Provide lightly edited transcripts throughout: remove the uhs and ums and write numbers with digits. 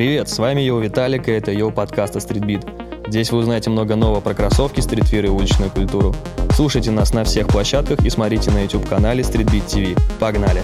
Привет, с вами Йоу Виталик, и это Йоу подкаста Streetbeat. Здесь вы узнаете много нового про кроссовки, стритвир и уличную культуру. Слушайте нас на всех площадках и смотрите на YouTube-канале Streetbeat TV. Погнали!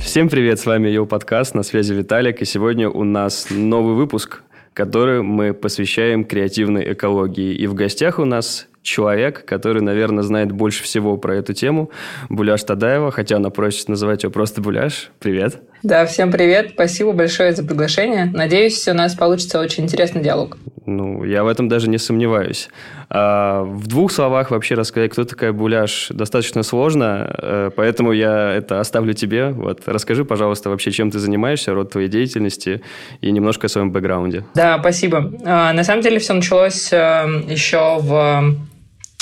Всем привет, с вами Йоу подкаст, на связи Виталик, и сегодня у нас новый выпуск, который мы посвящаем креативной экологии. И в гостях у нас человек, который, наверное, знает больше всего про эту тему, Буляш Тодаева, хотя она просит называть ее просто Буляш. Привет. Да, всем привет, спасибо большое за приглашение. Надеюсь, у нас получится очень интересный диалог. Ну, я в этом даже не сомневаюсь. В двух словах вообще рассказать, кто такая Буляш, достаточно сложно, поэтому я это оставлю тебе. Вот, расскажи, пожалуйста, вообще, чем ты занимаешься, род твоей деятельности и немножко о своем бэкграунде. Да, спасибо. На самом деле все началось еще в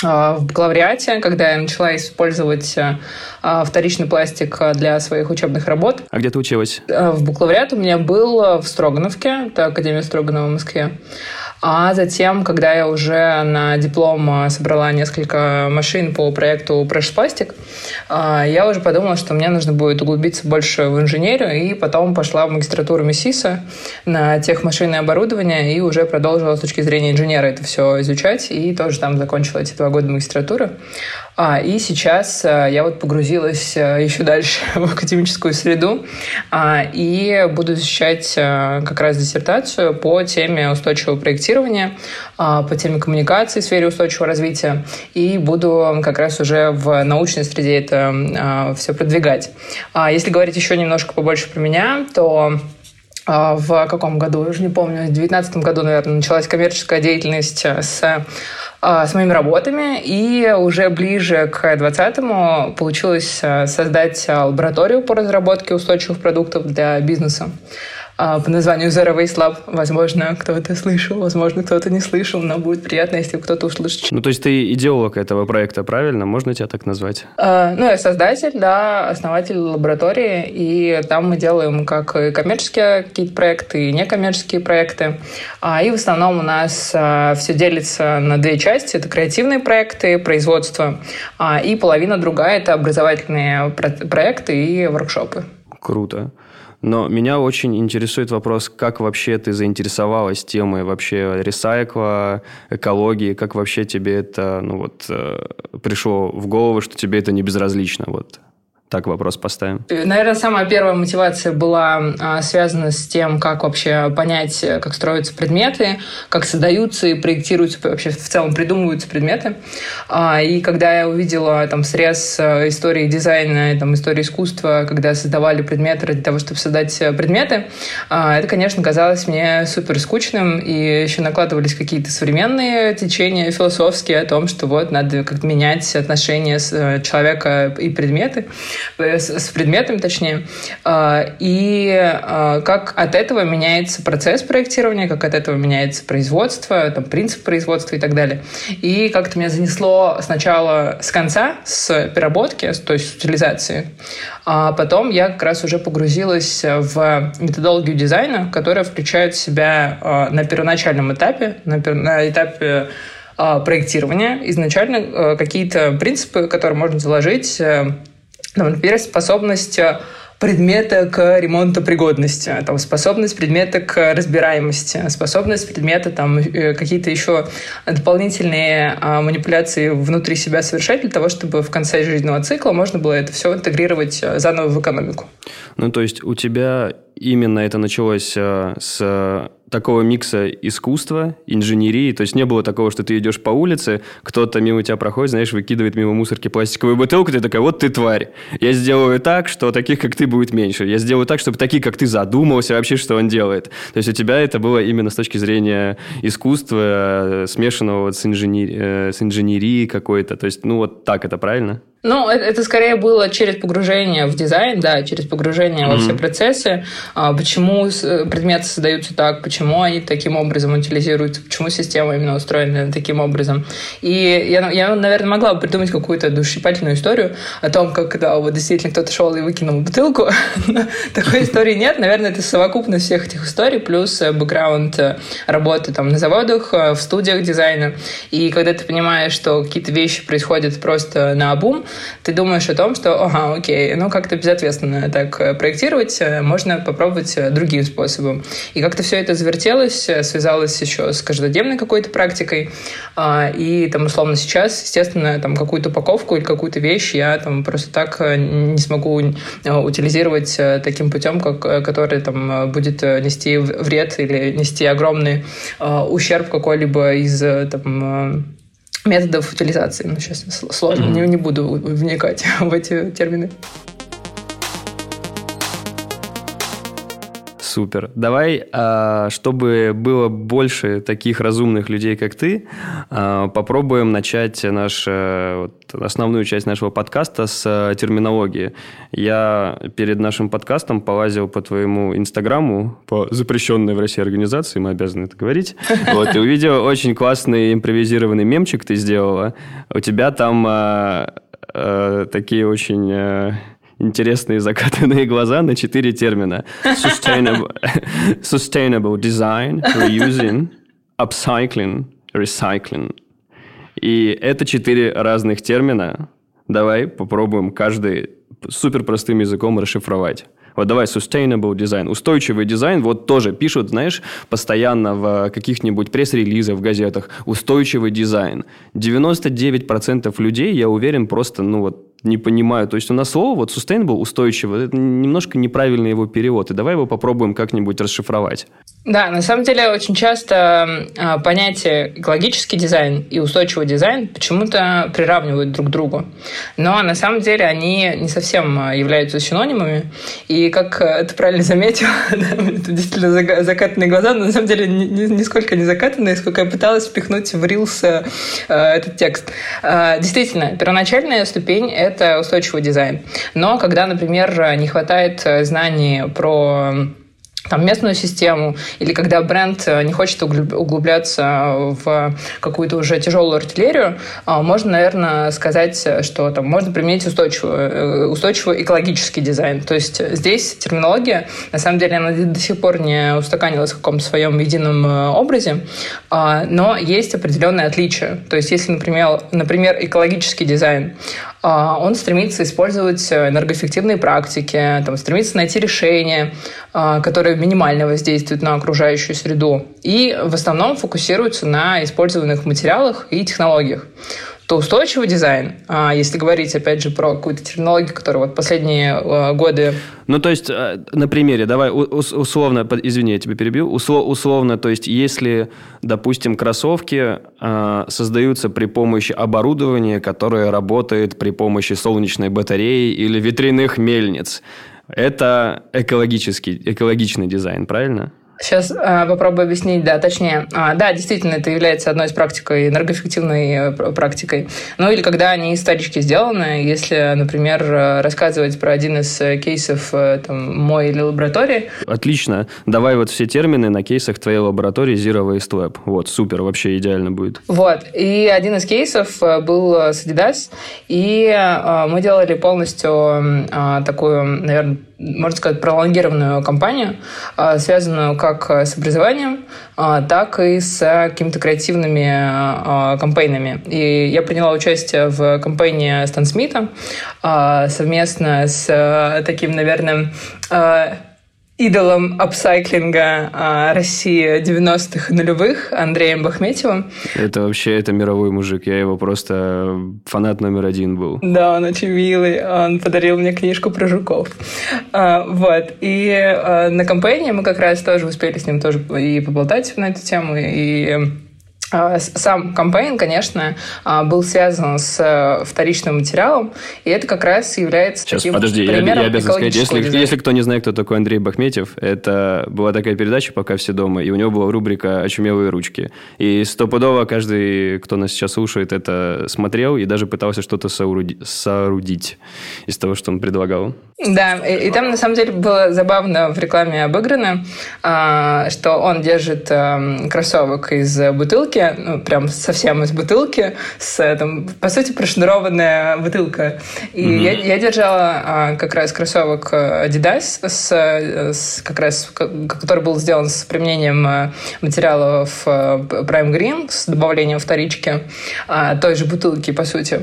бакалавриате, когда я начала использовать вторичный пластик для своих учебных работ. А где ты училась? В бакалавриат у меня был в Строгановке, это Академия Строганова в Москве. А затем, когда я уже на диплом собрала несколько машин по проекту «Преш-пластик», я уже подумала, что мне нужно будет углубиться больше в инженерию, и потом пошла в магистратуру МИСИСа на техмашинное оборудование и уже продолжила с точки зрения инженера это все изучать, и тоже там закончила эти 2 года магистратуры. И сейчас я вот погрузилась еще дальше в академическую среду и буду защищать как раз диссертацию по теме устойчивого проектирования, по теме коммуникации в сфере устойчивого развития, и буду как раз уже в научной среде это все продвигать. Если говорить еще немножко побольше про меня, то в каком году, я уже не помню, в 2019 году, наверное, началась коммерческая деятельность с моими работами, и уже ближе к 2020-му получилось создать лабораторию по разработке устойчивых продуктов для бизнеса по названию Zero Waste Lab. Возможно, кто-то слышал, возможно, кто-то не слышал, но будет приятно, если кто-то услышит. Ну, то есть ты идеолог этого проекта, правильно? Можно тебя так назвать? Я создатель, да, основатель лаборатории, и там мы делаем как и коммерческие какие-то проекты, и некоммерческие проекты. И в основном у нас все делится на 2 части. Это креативные проекты, производство, и половина другая – это образовательные проекты и воркшопы. Круто. Но меня очень интересует вопрос, как вообще ты заинтересовалась темой вообще ресайкла, экологии, как вообще тебе это пришло в голову, что тебе это не безразлично, вот. Так вопрос поставим. Наверное, самая первая мотивация была связана с тем, как вообще понять, как строятся предметы, как создаются и проектируются, вообще в целом придумываются предметы. И когда я увидела там срез истории дизайна, там, истории искусства, когда создавали предметы ради того, чтобы создать предметы, это, конечно, казалось мне супер скучным. И еще накладывались какие-то современные течения философские о том, что вот надо как-то менять отношения человека и предметы. С предметом, точнее. И как от этого меняется процесс проектирования, как от этого меняется производство, там, принцип производства и так далее. И как-то меня занесло сначала с конца, с переработки, то есть с утилизации. А потом я как раз уже погрузилась в методологию дизайна, которая включает в себя на первоначальном этапе, на этапе проектирования изначально какие-то принципы, которые можно заложить. Например, способность предмета к ремонтопригодности, там, способность предмета к разбираемости, способность предмета там, какие-то еще дополнительные манипуляции внутри себя совершать для того, чтобы в конце жизненного цикла можно было это все интегрировать заново в экономику. Ну, то есть у тебя именно это началось с такого микса искусства, инженерии, то есть не было такого, что ты идешь по улице, кто-то мимо тебя проходит, знаешь, выкидывает мимо мусорки пластиковую бутылку, ты такая, вот ты тварь, я сделаю так, что таких, как ты, будет меньше, я сделаю так, чтобы такие, как ты, задумался вообще, что он делает. То есть у тебя это было именно с точки зрения искусства, смешанного с инженерией какой-то, то есть, ну вот так это, правильно? Ну, это скорее было через погружение в дизайн, да, через погружение во все процессы. Почему предметы создаются так, почему они таким образом утилизируются, почему система именно устроена таким образом. И я наверное, могла бы придумать какую-то душещипательную историю о том, как, да, вот действительно кто-то шел и выкинул бутылку. Такой истории нет. Наверное, это совокупность всех этих историй, плюс бэкграунд работы там на заводах, в студиях дизайна. И когда ты понимаешь, что какие-то вещи происходят просто наобум, ты думаешь о том, что, ага, окей, ну как-то безответственно так проектировать, можно попробовать другим способом. И как-то все это завертелось, связалось еще с каждодневной какой-то практикой, и там условно сейчас, естественно, там какую-то упаковку или какую-то вещь я там просто так не смогу утилизировать таким путем, который там будет нести вред или нести огромный ущерб какой-либо из там методов утилизации. Ну, сейчас сложно, не буду вникать в эти термины. Супер. Давай, чтобы было больше таких разумных людей, как ты, попробуем начать основную часть нашего подкаста с терминологии. Я перед нашим подкастом полазил по твоему инстаграму, по запрещенной в России организации, мы обязаны это говорить, вот, и увидел очень классный импровизированный мемчик ты сделала. У тебя там такие очень... интересные закатанные глаза на 4 термина. Sustainable design, reusing, upcycling, recycling. И это 4 разных термина. Давай попробуем каждый супер простым языком расшифровать. Вот давай sustainable design, устойчивый дизайн, вот тоже пишут, знаешь, постоянно в каких-нибудь пресс-релизах, в газетах, устойчивый дизайн. 99% людей, я уверен, просто, не понимаю. То есть у нас слово вот sustainable, устойчивый, это немножко неправильный его перевод. И давай его попробуем как-нибудь расшифровать. Да, на самом деле очень часто понятия экологический дизайн и устойчивый дизайн почему-то приравнивают друг к другу. Но на самом деле они не совсем являются синонимами. И как ты правильно заметил, это действительно закатанные глаза, но на самом деле нисколько не закатанные, сколько я пыталась впихнуть в рилс этот текст. Действительно, первоначальная ступень – это устойчивый дизайн. Но когда, например, не хватает знаний про там местную систему, или когда бренд не хочет углубляться в какую-то уже тяжелую артиллерию, можно, наверное, сказать, что там можно применить устойчивый экологический дизайн. То есть здесь терминология, на самом деле, она до сих пор не устаканилась в каком-то своем едином образе, но есть определенные отличия. То есть если, например, экологический дизайн, он стремится использовать энергоэффективные практики, там, стремится найти решения, которые минимально воздействуют на окружающую среду, и в основном фокусируется на использованных материалах и технологиях. То устойчивый дизайн, если говорить, опять же, про какую-то терминологию, которая вот последние годы... Ну, то есть, на примере, давай условно, извини, я тебя перебью, условно, то есть, если, допустим, кроссовки создаются при помощи оборудования, которое работает при помощи солнечной батареи или ветряных мельниц, это экологичный дизайн, правильно? Сейчас попробую объяснить, да, точнее. Да, действительно, это является одной из практик, энергоэффективной практикой. Ну, или когда они из статички сделаны. Если, например, рассказывать про один из кейсов моей лаборатории. Отлично. Давай вот все термины на кейсах твоей лаборатории Zero Waste Lab. Вот, супер, вообще идеально будет. Вот. И один из кейсов был с Adidas. И мы делали полностью такую, наверное, можно сказать, пролонгированную кампанию, связанную как с образованием, так и с какими-то креативными кампейнами. И я приняла участие в кампании Стэн Смита совместно с таким, наверное, идолом апсайклинга России 90-х и нулевых Андреем Бахметьевым. Это вообще, это мировой мужик. Я его просто фанат №1 был. Да, он очень милый. Он подарил мне книжку про жуков. Вот. И на кампании мы как раз тоже успели с ним тоже и поболтать на эту тему, и Сам кампейн, конечно, был связан с вторичным материалом, и это как раз является примером я обязан сказать, если кто не знает, кто такой Андрей Бахметьев, это была такая передача «Пока все дома», и у него была рубрика «Очумелые ручки». И стопудово каждый, кто нас сейчас слушает, это смотрел и даже пытался что-то соорудить из того, что он предлагал. Да, и там, на самом деле, было забавно в рекламе обыграно, что он держит кроссовок из бутылки, ну, прям совсем из бутылки, с, там, по сути, прошнурованная бутылка. И я держала как раз кроссовок Adidas, как раз, который был сделан с применением материалов Primegreen, с добавлением вторички той же бутылки, по сути.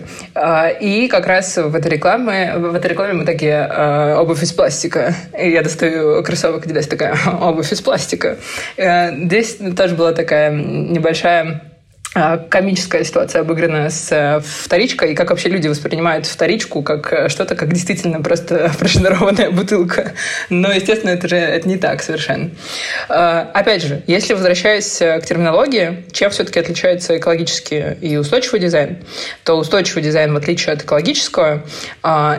И как раз в этой рекламе мы такие: обувь из пластика. И я достаю кроссовок Adidas, такая: обувь из пластика. Здесь тоже была такая небольшая комическая ситуация, обыгранная с вторичкой, и как вообще люди воспринимают вторичку как что-то, как действительно просто прошнурованная бутылка. Но, естественно, это не так совершенно. Опять же, если возвращаясь к терминологии, чем все-таки отличается экологический и устойчивый дизайн, то устойчивый дизайн, в отличие от экологического,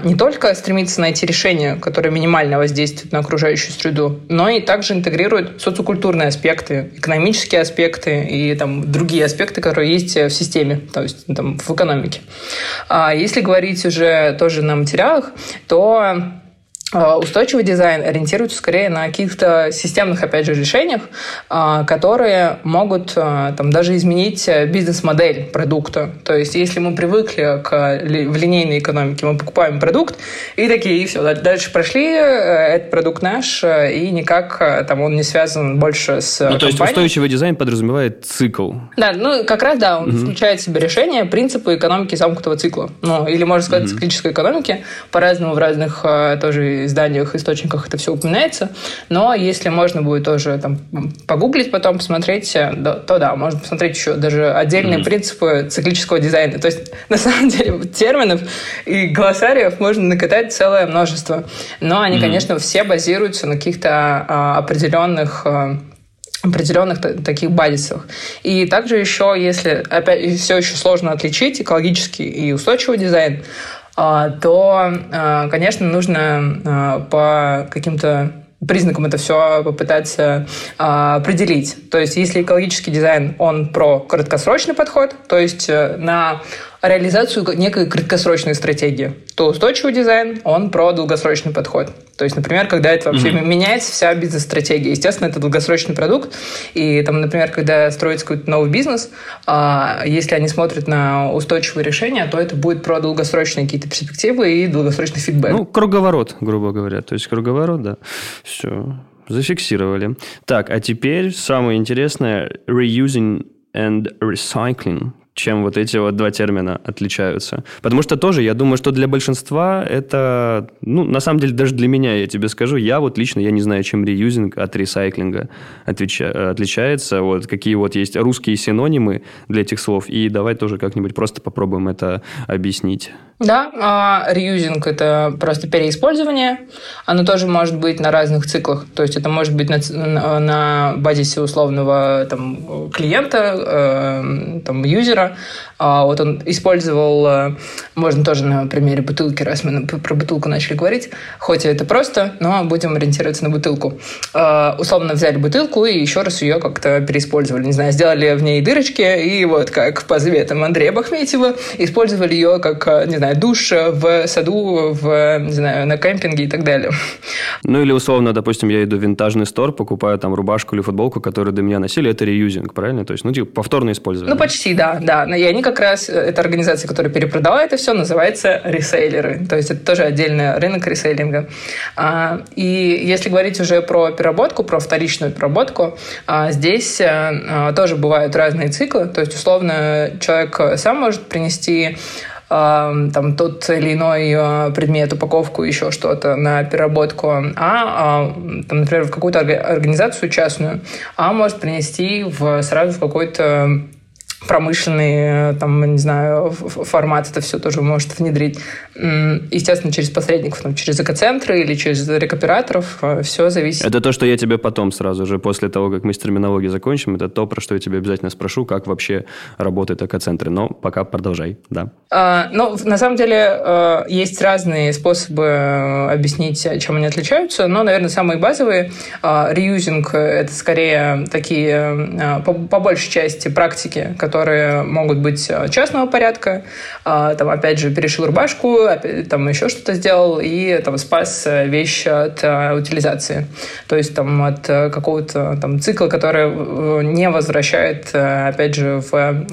не только стремится найти решение, которое минимально воздействует на окружающую среду, но и также интегрирует социокультурные аспекты, экономические аспекты и там другие аспекты, которые есть в системе, то есть там, в экономике. А если говорить уже тоже на материалах, то устойчивый дизайн ориентируется скорее на каких-то системных, опять же, решениях, которые могут там, даже изменить бизнес-модель продукта. То есть, если мы привыкли в линейной экономике, мы покупаем продукт, и такие, и все, дальше прошли, этот продукт наш, и никак там, он не связан больше с компанией. То есть, устойчивый дизайн подразумевает цикл. Да, ну, как раз, да, он включает в себя решение, принципы экономики замкнутого цикла. Ну, или, можно сказать, циклической экономики, по-разному в разных тоже изданиях, источниках это все упоминается, но если можно будет тоже там погуглить потом, посмотреть, то да, можно посмотреть еще даже отдельные принципы циклического дизайна. То есть, на самом деле, терминов и глоссариев можно накатать целое множество, но они, конечно, все базируются на каких-то определенных таких базисах. И также еще, если опять все еще сложно отличить экологический и устойчивый дизайн, то, конечно, нужно по каким-то признакам это все попытаться определить. То есть, если экологический дизайн, он про краткосрочный подход, то есть на реализацию некой краткосрочной стратегии, то устойчивый дизайн, он про долгосрочный подход. То есть, например, когда это вообще меняется вся бизнес-стратегия. Естественно, это долгосрочный продукт. И, там, например, когда строится какой-то новый бизнес, если они смотрят на устойчивые решения, то это будет про долгосрочные какие-то перспективы и долгосрочный фидбэк. Ну, круговорот, грубо говоря. То есть, круговорот, да. Все. Зафиксировали. Так, а теперь самое интересное – reusing and recycling. Чем вот эти вот два термина отличаются. Потому что тоже, я думаю, что для большинства это... Ну, на самом деле, даже для меня, я тебе скажу, я вот лично, я не знаю, чем реюзинг от ресайклинга отличается, вот какие вот есть русские синонимы для этих слов, и давай тоже как-нибудь просто попробуем это объяснить. Да, реюзинг – это просто переиспользование, оно тоже может быть на разных циклах, то есть это может быть на базисе условного там, клиента, там, юзера. Вот он использовал, можно тоже на примере бутылки, раз мы про бутылку начали говорить, хоть это просто, но будем ориентироваться на бутылку. Условно взяли бутылку и еще раз ее как-то переиспользовали. Не знаю, сделали в ней дырочки и вот как по заветам Андрея Бахметьева использовали ее как, не знаю, душ в саду, в, не знаю, на кемпинге и так далее. Ну или условно, допустим, я иду в винтажный стор, покупаю там рубашку или футболку, которую до меня носили, это реюзинг, правильно? То есть, ну типа повторное использование. Ну почти, да. Да, и они как раз, эта организация, которая перепродала это все, называется ресейлеры. То есть это тоже отдельный рынок ресейлинга. И если говорить уже про переработку, про вторичную переработку, здесь тоже бывают разные циклы. То есть, условно, человек сам может принести там, тот или иной предмет, упаковку, еще что-то на переработку, там, например, в какую-то организацию частную, может принести сразу в какой-то промышленный, там, не знаю, формат это все тоже может внедрить. Естественно, через посредников, там, через экоцентры или через рекоператоров, все зависит. Это то, что я тебе потом сразу же, после того, как мы с терминологией закончим, это то, про что я тебя обязательно спрошу, как вообще работают экоцентры. Но пока продолжай, да. Ну, на самом деле, есть разные способы объяснить, чем они отличаются, но, наверное, самые базовые. Реюзинг – это скорее такие, по большей части, практики, которые могут быть частного порядка. Там, опять же, перешил рубашку, там еще что-то сделал и там, спас вещь от утилизации. То есть там, от какого-то там, цикла, который не возвращает, опять же, в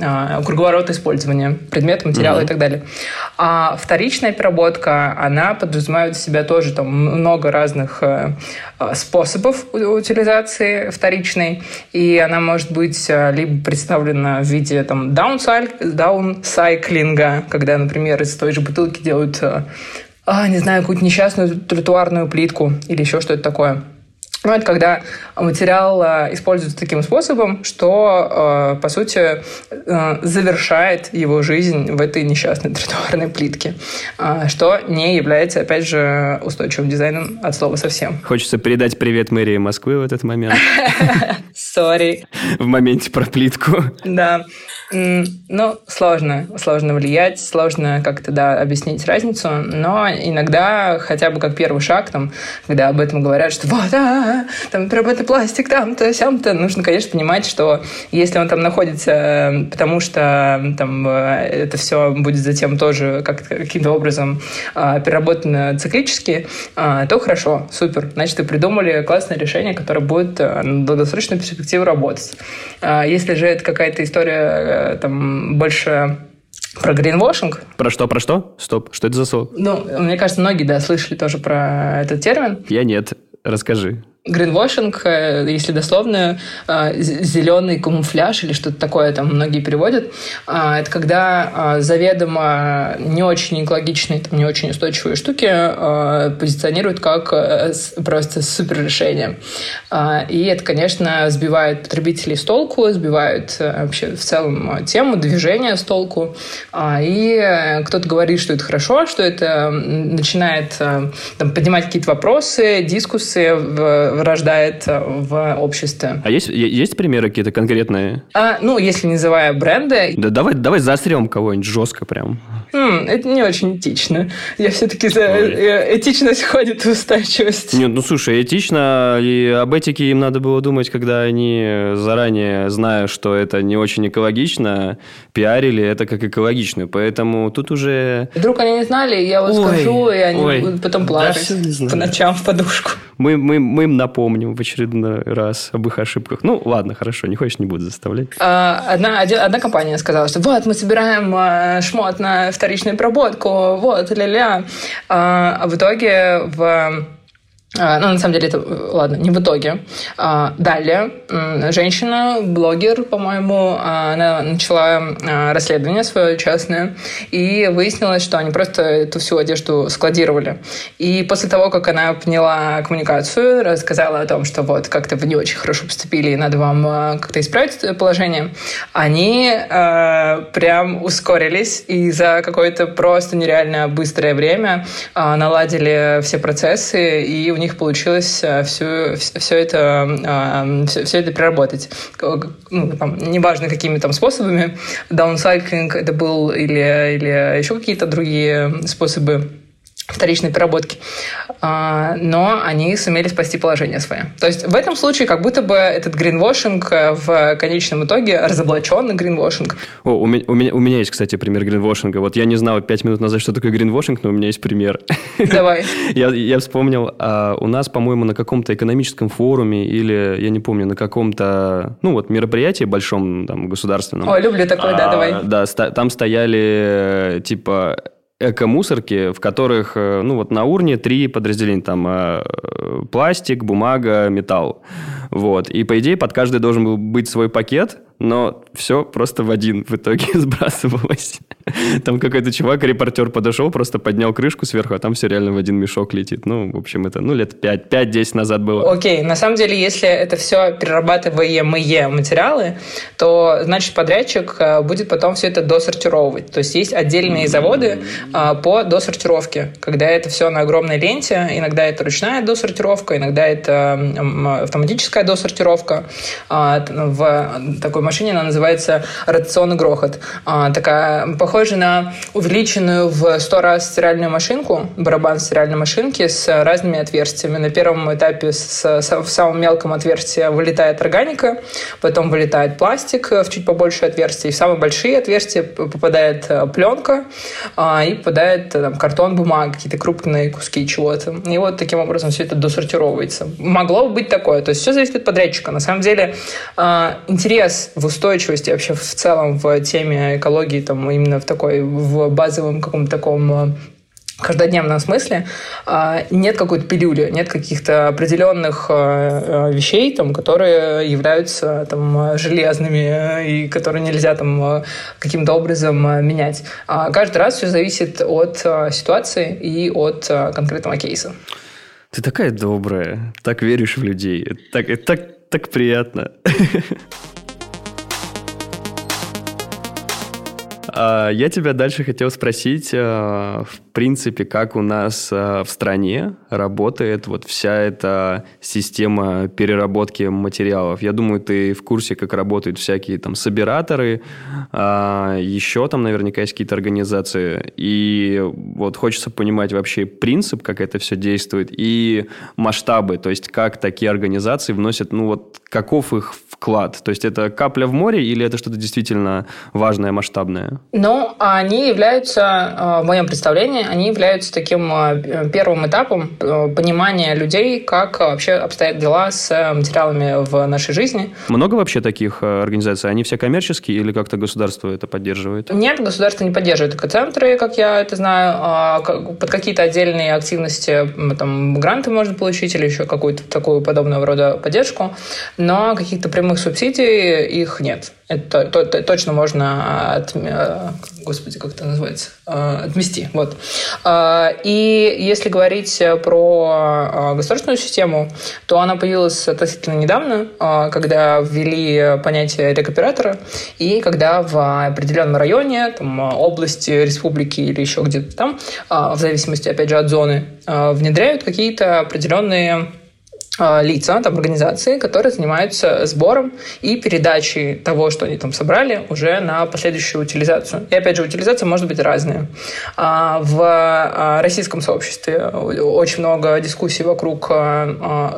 круговорот использования предмета, материала и так далее. А вторичная переработка, она подразумевает в себя тоже там, много разных способов утилизации вторичной. И она может быть либо представлена в виде там, даунсайклинга, когда, например, из той же бутылки делают, не знаю, какую-то несчастную тротуарную плитку или еще что-то такое. Ну, это когда материал используется таким способом, что, по сути, завершает его жизнь в этой несчастной тротуарной плитке, что не является, опять же, устойчивым дизайном от слова совсем. Хочется передать привет мэрии Москвы в этот момент. Сори. В моменте про плитку. Да. Ну, сложно влиять, сложно как-то, да, объяснить разницу, но иногда хотя бы как первый шаг, там, когда об этом говорят, что вот, там переработанный пластик, там-то, сям-то. Нужно, конечно, понимать, что если он там находится, потому что там это все будет затем тоже каким-то образом переработано циклически, то хорошо, супер. Значит, вы придумали классное решение, которое будет на долгосрочную перспективу работать. Если же это какая-то история там больше... Про гринвошинг. Про что? Стоп, что это за слово? Ну, мне кажется, многие, да, слышали тоже про этот термин. Я нет. Расскажи. Гринвошинг, если дословно, зеленый камуфляж или что-то такое, там многие переводят, это когда заведомо не очень экологичные, там, не очень устойчивые штуки позиционируют как просто супер решение. И это, конечно, сбивает потребителей с толку, сбивает вообще в целом тему движения с толку. И кто-то говорит, что это хорошо, что это начинает там, поднимать какие-то вопросы, дискуссии рождает в обществе. А есть примеры какие-то конкретные? Ну, если не называя бренды... Да, давай заострем кого-нибудь жестко прям. Это не очень этично. Я все-таки за этичность входит в устойчивость. Нет, ну, слушай, этично, и об этике им надо было думать, когда они заранее, зная, что это не очень экологично, пиарили это как экологично. Поэтому тут уже... Вдруг они не знали, я вот скажу, и они будут потом плакать по ночам в подушку. Мы им напомним в очередной раз об их ошибках. Ну, ладно, хорошо, не хочешь, не буду заставлять. Одна компания сказала, что вот, мы собираем шмот на вторичную обработку, вот, ля-ля. А в итоге Ну, на самом деле, это, ладно, не в итоге. Далее, женщина, блогер, по-моему, она начала расследование свое частное, и выяснилось, что они просто эту всю одежду складировали. И после того, как она поняла коммуникацию, рассказала о том, что вот как-то вы не очень хорошо поступили, и надо вам как-то исправить положение, они прям ускорились, и за какое-то просто нереально быстрое время наладили все процессы, и у них получилось все это переработать. Ну, там, неважно, какими там способами. Даунсайклинг это был или еще какие-то другие способы вторичной переработки. Но они сумели спасти положение свое. То есть в этом случае как будто бы этот гринвошинг в конечном итоге разоблаченный гринвошинг. У меня есть, кстати, пример гринвошинга. Вот я не знал 5 минут назад, что такое гринвошинг, но у меня есть пример. Давай. Я вспомнил, у нас, по-моему, на каком-то экономическом форуме или, я не помню, на каком-то, ну вот, мероприятии большом, там, государственном. О, люблю такое, да, давай. Да, там стояли, типа... эко-мусорки, в которых, ну, вот на урне 3 подразделения. Там пластик, бумага, металл. Вот. И, по идее, под каждый должен был быть свой пакет, но все просто в один в итоге сбрасывалось. Там какой-то чувак, репортер подошел, просто поднял крышку сверху, а там все реально в один мешок летит. Ну, в общем, это лет 5-10 назад было. Окей, на самом деле, если это все перерабатываемые материалы, то, значит, подрядчик будет потом все это досортировывать. То есть есть отдельные заводы по досортировке, когда это все на огромной ленте. Иногда это ручная досортировка, иногда это автоматическая досортировка. В такой машине она называется «Ротационный грохот». Такая похожа на увеличенную в 100 раз стиральную машинку, барабан стиральной машинки с разными отверстиями. На первом этапе в самом мелком отверстии вылетает органика, потом вылетает пластик в чуть побольше отверстий, в самые большие отверстия попадает пленка и попадает там картон, бумага, какие-то крупные куски чего-то. И вот таким образом все это досортировывается. Могло быть такое. То есть все зависит от подрядчика. На самом деле интерес в устойчивости вообще в целом в теме экологии, там, именно в базовом каком-то таком каждодневном смысле, нет какой-то пилюли, нет каких-то определенных вещей, там, которые являются там железными и которые нельзя там каким-то образом менять. Каждый раз все зависит от ситуации и от конкретного кейса. Ты такая добрая, так веришь в людей, так приятно. Я тебя дальше хотел спросить, в принципе, как у нас в стране работает вот вся эта система переработки материалов. Я думаю, ты в курсе, как работают всякие там собираторы, еще там наверняка есть какие-то организации. И вот хочется понимать вообще принцип, как это все действует, и масштабы, то есть как такие организации вносят, ну вот каков их вклад. То есть это капля в море или это что-то действительно важное, масштабное? Ну, они являются, в моем представлении, они являются таким первым этапом понимания людей, как вообще обстоят дела с материалами в нашей жизни. Много вообще таких организаций? Они все коммерческие или как-то государство это поддерживает? Нет, государство не поддерживает. Экоцентры, как я это знаю, под какие-то отдельные активности там, гранты можно получить или еще какую-то такую подобного рода поддержку, но каких-то прямых субсидий их нет. Это точно можно отмести. Вот. И если говорить про государственную систему, то она появилась относительно недавно, когда ввели понятие рекуператора, и когда в определенном районе, там, области, республики или еще где-то там, в зависимости, опять же, от зоны, внедряют какие-то определенные лица, там, организации, которые занимаются сбором и передачей того, что они там собрали, уже на последующую утилизацию. И, опять же, утилизация может быть разная. В российском сообществе очень много дискуссий вокруг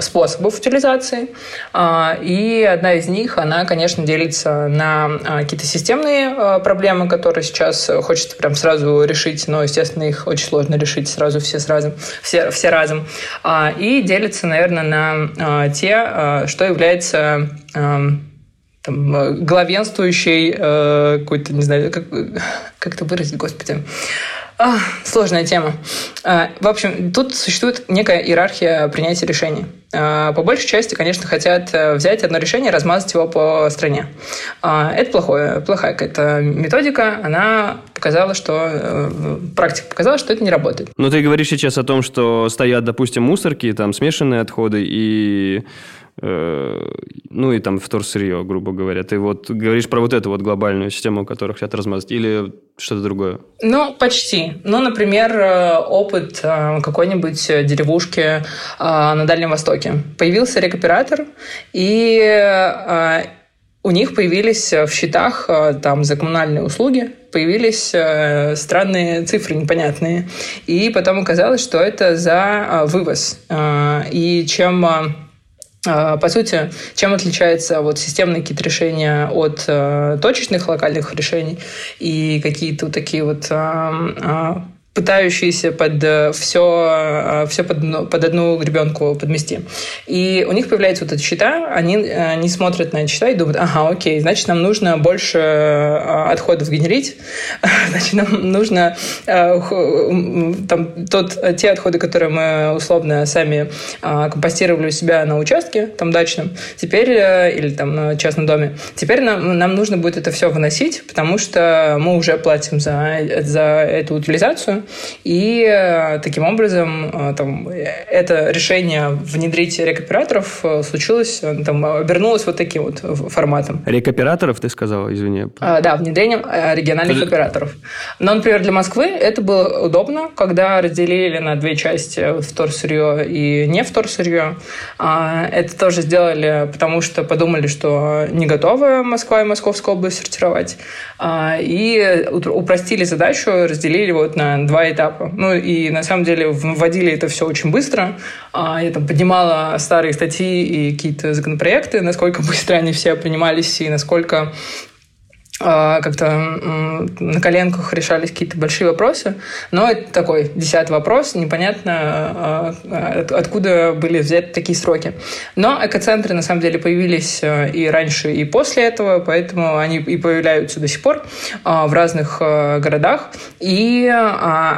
способов утилизации, и одна из них, она, конечно, делится на какие-то системные проблемы, которые сейчас хочется прям сразу решить, но, естественно, их очень сложно решить все разом. И делится, наверное, на те, что является там, главенствующей какой-то, не знаю, как это выразить, господи. Сложная тема. В общем, тут существует некая иерархия принятия решений. По большей части, конечно, хотят взять одно решение и размазать его по стране. Это плохая какая-то методика. Она показала, что... Практика показала, что это не работает. Но ты говоришь сейчас о том, что стоят, допустим, мусорки, там смешанные отходы и... ну и там вторсырье, грубо говоря. Ты вот говоришь про вот эту вот глобальную систему, которую хотят размазать, или что-то другое? Ну, почти. Ну, например, опыт какой-нибудь деревушки на Дальнем Востоке. Появился рекуператор, и у них появились в счетах там, за коммунальные услуги появились странные цифры непонятные. И потом оказалось, что это за вывоз. И по сути, чем отличаются вот системные какие-то решения от точечных локальных решений и какие-то такие вот пытающиеся под одну гребенку подмести. И у них появляется вот эта счета, они смотрят на эти счета и думают, ага, окей, значит, нам нужно больше отходов генерить, значит, нам нужно те отходы, которые мы условно сами компостировали у себя на участке, там, дачном, теперь, или там частном доме, теперь нам нужно будет это все выносить, потому что мы уже платим за эту утилизацию. И таким образом это решение внедрить рекоператоров случилось, обернулось вот таким вот форматом. Рекоператоров, ты сказала, извини. Да, внедрением региональных операторов. Но, например, для Москвы это было удобно, когда разделили на две части вторсырье и не вторсырье. Это тоже сделали, потому что подумали, что не готова Москва и Московская область сортировать. И упростили задачу, разделили вот на два этапа. Ну и на самом деле вводили это все очень быстро. Я там поднимала старые статьи и какие-то законопроекты, насколько быстро они все принимались и насколько как-то на коленках решались какие-то большие вопросы. Но это такой 10-й вопрос. Непонятно, откуда были взяты такие сроки. Но экоцентры, на самом деле, появились и раньше, и после этого, поэтому они и появляются до сих пор в разных городах. И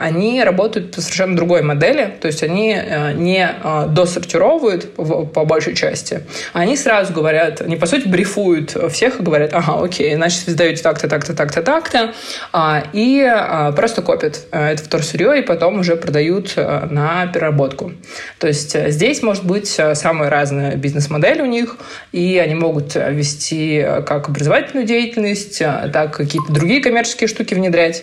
они работают по совершенно другой модели. То есть они не досортировывают по большей части. Они сразу говорят, они, по сути, брифуют всех и говорят, ага, окей, значит, звезда так-то, так-то, так-то, так-то, и просто копят это вторсырье и потом уже продают на переработку. То есть здесь может быть самая разная бизнес-модель у них, и они могут вести как образовательную деятельность, так какие-то другие коммерческие штуки внедрять.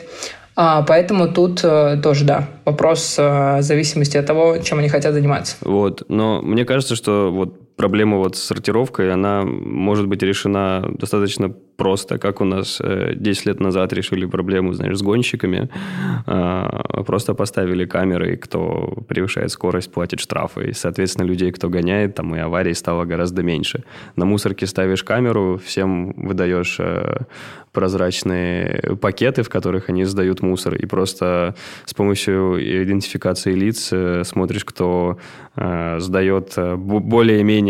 Поэтому тут тоже, да, вопрос зависимости от того, чем они хотят заниматься. Вот, но мне кажется, что проблема с сортировкой, она может быть решена достаточно просто, как у нас 10 лет назад решили проблему, с гонщиками. Просто поставили камеры, и кто превышает скорость, платит штрафы. И, соответственно, людей, кто гоняет, там и аварий стало гораздо меньше. На мусорке ставишь камеру, всем выдаешь прозрачные пакеты, в которых они сдают мусор, и просто с помощью идентификации лиц смотришь, кто сдает более-менее,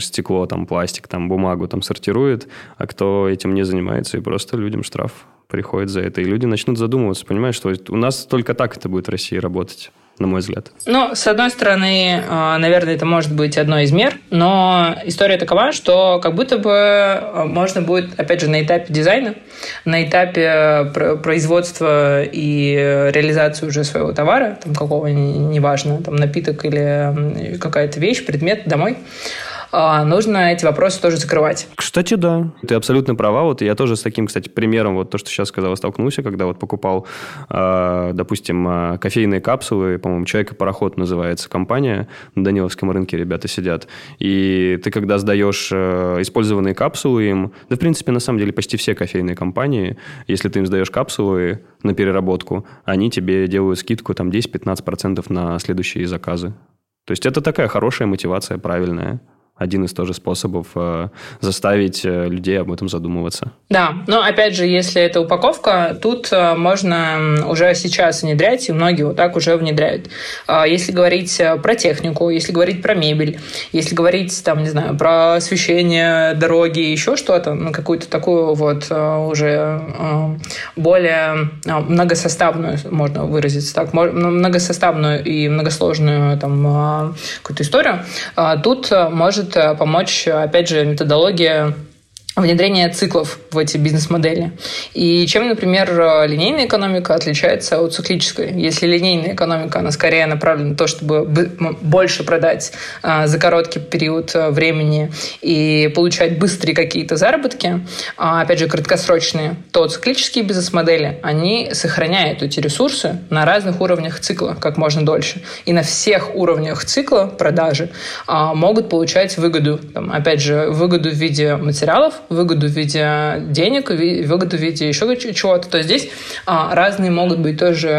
стекло, пластик, бумагу, сортирует, а кто этим не занимается, и просто людям штраф приходит за это. И люди начнут задумываться, понимаешь, что у нас только так это будет в России работать, на мой взгляд. Ну, с одной стороны, наверное, это может быть одной из мер, но история такова, что как будто бы можно будет, опять же, на этапе дизайна, на этапе производства и реализации уже своего товара, какого-нибудь, неважно, напиток или какая-то вещь, предмет домой, нужно эти вопросы тоже закрывать. Кстати, да. Ты абсолютно права. Я тоже с таким, кстати, примером, то, что сейчас сказала, столкнулся, когда покупал, допустим, кофейные капсулы, по-моему, «Чайка-пароход» называется компания, на Даниловском рынке ребята сидят. И ты, когда сдаешь использованные капсулы им, да, в принципе, на самом деле, почти все кофейные компании, если ты им сдаешь капсулы на переработку, они тебе делают скидку 10-15% на следующие заказы. То есть это такая хорошая мотивация, правильная. Один из тоже способов заставить людей об этом задумываться. Да, но опять же, если это упаковка, тут можно уже сейчас внедрять, и многие так уже внедряют. Если говорить про технику, если говорить про мебель, если говорить, про освещение, дороги, еще что-то, какую-то такую уже более многосоставную, можно выразиться так, многосоставную и многосложную какую-то историю, тут может помочь, опять же, методология внедрения циклов в эти бизнес-модели. И чем, например, линейная экономика отличается от циклической? Если линейная экономика, она скорее направлена на то, чтобы больше продать за короткий период времени и получать быстрые какие-то заработки, опять же, краткосрочные, то циклические бизнес-модели, они сохраняют эти ресурсы на разных уровнях цикла, как можно дольше. И на всех уровнях цикла продажи могут получать выгоду. Опять же, выгоду в виде материалов, выгоду в виде денег, выгоду в виде еще чего-то. То есть здесь разные могут быть тоже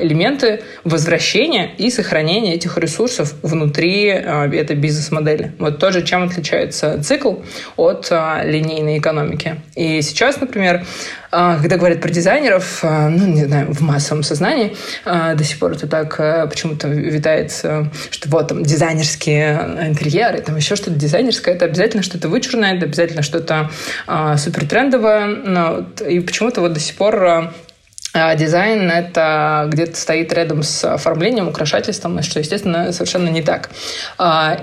элементы возвращения и сохранения этих ресурсов внутри этой бизнес-модели. Тоже чем отличается цикл от линейной экономики. И сейчас, например, Когда говорят про дизайнеров, ну, не знаю, в массовом сознании до сих пор это так почему-то витает, что вот там дизайнерские интерьеры, там еще что-то дизайнерское, это обязательно что-то вычурное, это обязательно что-то супертрендовое. И почему-то вот до сих пор... Дизайн – это где-то стоит рядом с оформлением, украшательством, что, естественно, совершенно не так.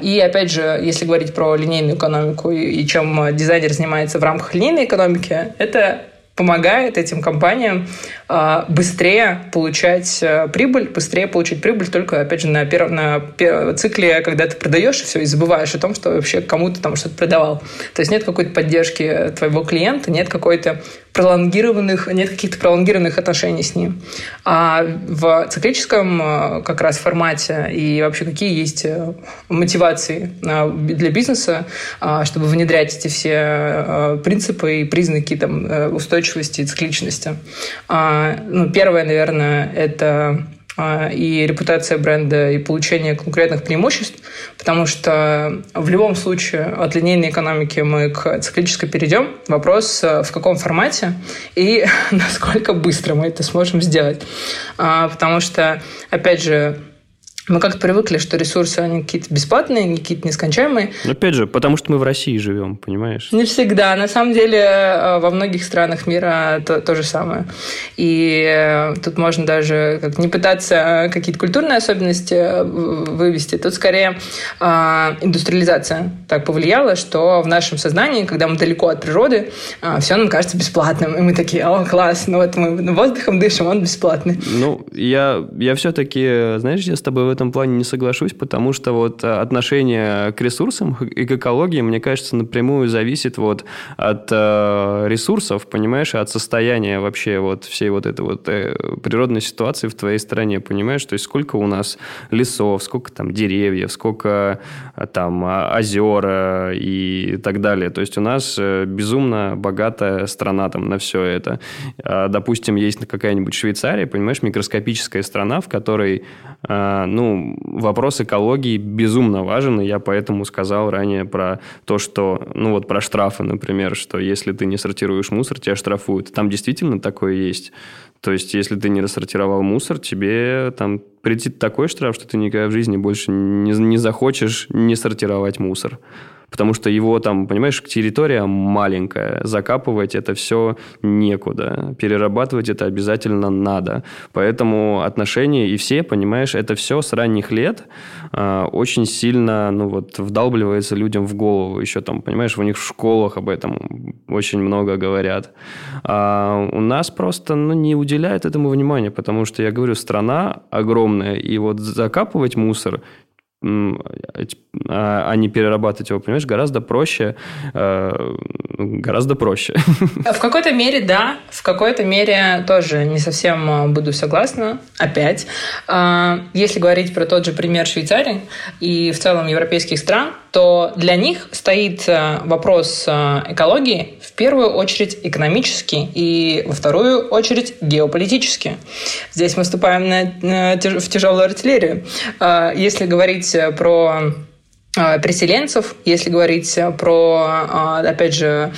И, опять же, если говорить про линейную экономику и чем дизайнер занимается в рамках линейной экономики, это помогает этим компаниям быстрее получать прибыль, только, опять же, на первом цикле, когда ты продаешь все и забываешь о том, что вообще кому-то там что-то продавал. То есть нет какой-то поддержки твоего клиента, нет каких-то пролонгированных отношений с ним. А в циклическом как раз формате и вообще какие есть мотивации для бизнеса, чтобы внедрять эти все принципы и признаки там, устойчивости и цикличности. Ну, первое, наверное, это... и репутация бренда, и получение конкурентных преимуществ, потому что в любом случае от линейной экономики мы к циклической перейдем. Вопрос, в каком формате и насколько быстро мы это сможем сделать. Потому что, опять же, мы как-то привыкли, что ресурсы, они какие-то бесплатные, они какие-то нескончаемые. Опять же, потому что мы в России живем, понимаешь? Не всегда. На самом деле, во многих странах мира то же самое. И тут можно даже как не пытаться какие-то культурные особенности вывести. Тут скорее индустриализация так повлияла, что в нашем сознании, когда мы далеко от природы, все нам кажется бесплатным. И мы такие, о, класс, ну вот мы воздухом дышим, он бесплатный. Ну, я все-таки, знаешь, я с тобой в этом плане не соглашусь, потому что вот отношение к ресурсам и к экологии, мне кажется, напрямую зависит вот от ресурсов, понимаешь, от состояния вообще вот всей вот этой вот природной ситуации в твоей стране, понимаешь, то есть сколько у нас лесов, сколько там деревьев, сколько там озер и так далее, то есть у нас безумно богатая страна там на все это. Допустим, есть какая-нибудь Швейцария, понимаешь, микроскопическая страна, в которой ну, вопрос экологии безумно важен, и я поэтому сказал ранее про то, что, ну, вот про штрафы, например, что если ты не сортируешь мусор, тебя штрафуют. Там действительно такое есть. То есть, если ты не рассортировал мусор, тебе там прилетит такой штраф, что ты никогда в жизни больше не захочешь не сортировать мусор. Потому что его там, понимаешь, территория маленькая, закапывать это все некуда, перерабатывать это обязательно надо. Поэтому отношения и все, понимаешь, это все с ранних лет очень сильно, ну вот, вдалбливается людям в голову. Еще там, понимаешь, у них в школах об этом очень много говорят. У нас просто, ну, не уделяют этому внимания, потому что, я говорю, страна огромная, и вот закапывать мусор, а не перерабатывать его, понимаешь, гораздо проще. В какой-то мере, да, в какой-то мере тоже не совсем буду согласна, опять. Если говорить про тот же пример Швейцарии и в целом европейских стран, то для них стоит вопрос экологии в первую очередь экономически и во вторую очередь геополитически. Здесь мы вступаем в тяжелую артиллерию. Если говорить про переселенцев, если говорить про, опять же,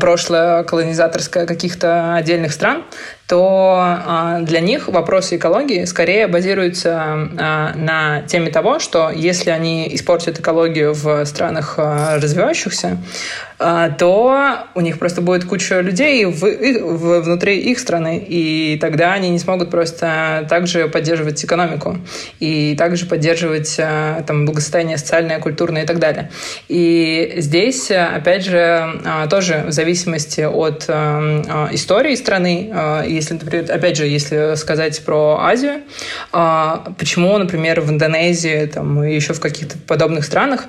прошлое колонизаторское каких-то отдельных стран, то для них вопросы экологии скорее базируются на теме того, что если они испортят экологию в странах развивающихся, то у них просто будет куча людей внутри их страны, и тогда они не смогут просто также поддерживать экономику и также поддерживать там, благосостояние социальное, культурное и так далее. И здесь, опять же, тоже в зависимости от истории страны, если, например, опять же, если сказать про Азию, почему, например, в Индонезии там, и еще в каких-то подобных странах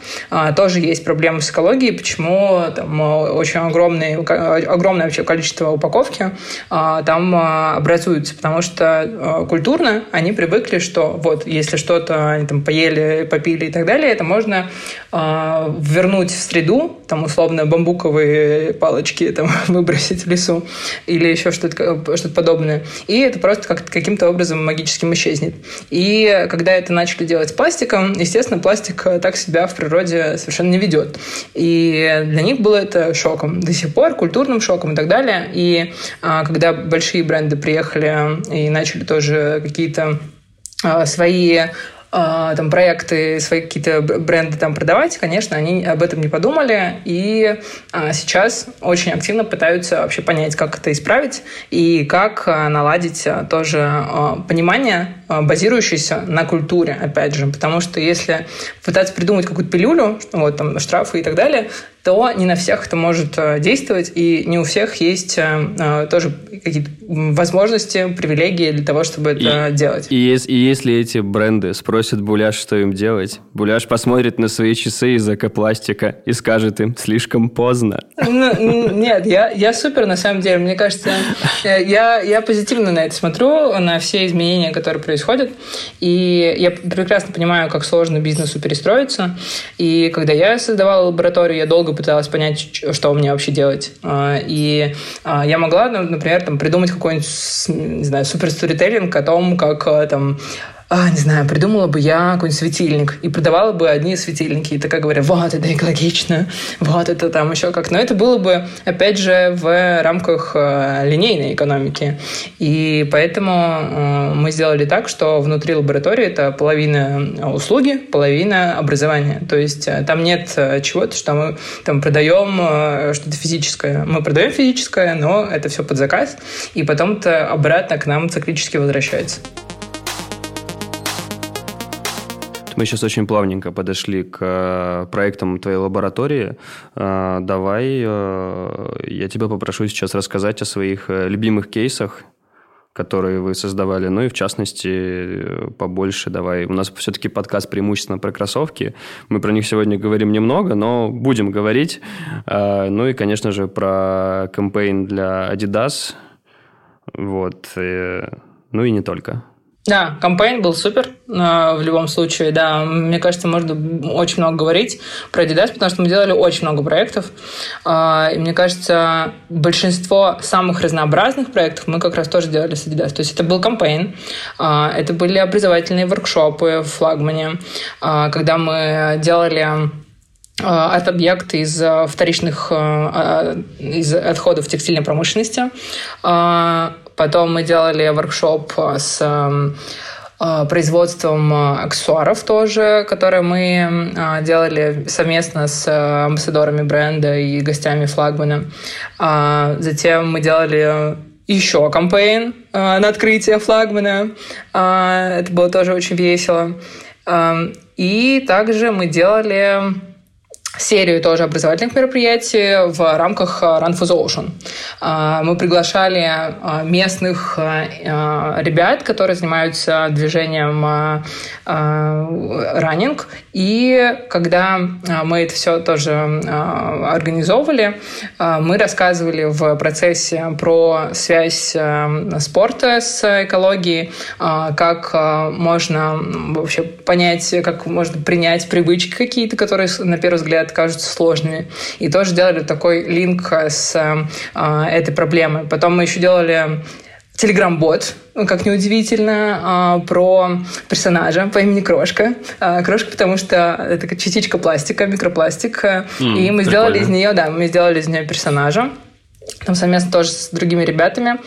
тоже есть проблемы с экологией, почему там очень огромное вообще количество упаковки там образуется, потому что культурно они привыкли, что вот, если что-то они там поели, попили и так далее, это можно вернуть в среду, там, условно, бамбуковые палочки там, выбросить в лесу или еще что-то подобное. И это просто каким-то образом магическим исчезнет. И когда это начали делать с пластиком, естественно, пластик так себя в природе совершенно не ведет. И для них было это шоком. До сих пор культурным шоком и так далее. И когда большие бренды приехали и начали тоже какие-то свои... там, проекты, свои какие-то бренды там продавать, конечно, они об этом не подумали, и сейчас очень активно пытаются вообще понять, как это исправить и как наладить тоже понимание, базирующееся на культуре, опять же, потому что если пытаться придумать какую-то пилюлю, вот там штрафы и так далее, то не на всех это может действовать, и не у всех есть тоже какие-то возможности, привилегии для того, чтобы это делать. И если эти бренды спросят Буляш, что им делать, Буляш посмотрит на свои часы из экопластика и скажет им: слишком поздно. Нет, я супер, на самом деле. Мне кажется, я позитивно на это смотрю, на все изменения, которые происходят, и я прекрасно понимаю, как сложно бизнесу перестроиться, и когда я создавала лабораторию, я долго пыталась понять, что мне вообще делать. И я могла, например, там, придумать какой-нибудь, не знаю, суперсторителлинг о том, как там... не знаю, придумала бы я какой-нибудь светильник и продавала бы одни светильники. И такая говорю: вот это экологично, вот это там еще как. Но это было бы, опять же, в рамках линейной экономики. И поэтому мы сделали так, что внутри лаборатории это половина услуги, половина образования. То есть там нет чего-то, что мы там продаем что-то физическое. Мы продаем физическое, но это все под заказ. И потом это обратно к нам циклически возвращается. Мы сейчас очень плавненько подошли к проектам твоей лаборатории. Давай я тебя попрошу сейчас рассказать о своих любимых кейсах, которые вы создавали. Ну и, в частности, побольше давай. У нас все-таки подкаст преимущественно про кроссовки. Мы про них сегодня говорим немного, но будем говорить. Ну и, конечно же, про кампейн для Adidas. Вот. Ну и не только. Да, кампейн был супер, в любом случае, да, мне кажется, можно очень много говорить про Adidas, потому что мы делали очень много проектов, и мне кажется, большинство самых разнообразных проектов мы как раз тоже делали с Adidas, то есть это был кампейн, это были образовательные воркшопы в флагмане, когда мы делали... арт-объект из вторичных из отходов текстильной промышленности. Потом мы делали воркшоп с производством аксессуаров тоже, которые мы делали совместно с амбассадорами бренда и гостями флагмана. Затем мы делали еще кампейн на открытие флагмана. Это было тоже очень весело. И также мы делали серию тоже образовательных мероприятий в рамках Run for the Ocean. Мы приглашали местных ребят, которые занимаются движением раннинг, и когда мы это все тоже организовывали, мы рассказывали в процессе про связь спорта с экологией, как можно вообще понять, как можно принять привычки какие-то, которые на первый взгляд кажутся сложными. И тоже делали такой линк с этой проблемой. Потом мы еще делали телеграм-бот, как неудивительно, про персонажа по имени Крошка. Крошка, потому что это частичка пластика, микропластик. И мы сделали из нее, да, мы сделали из нее персонажа. Там совместно тоже с другими ребятами.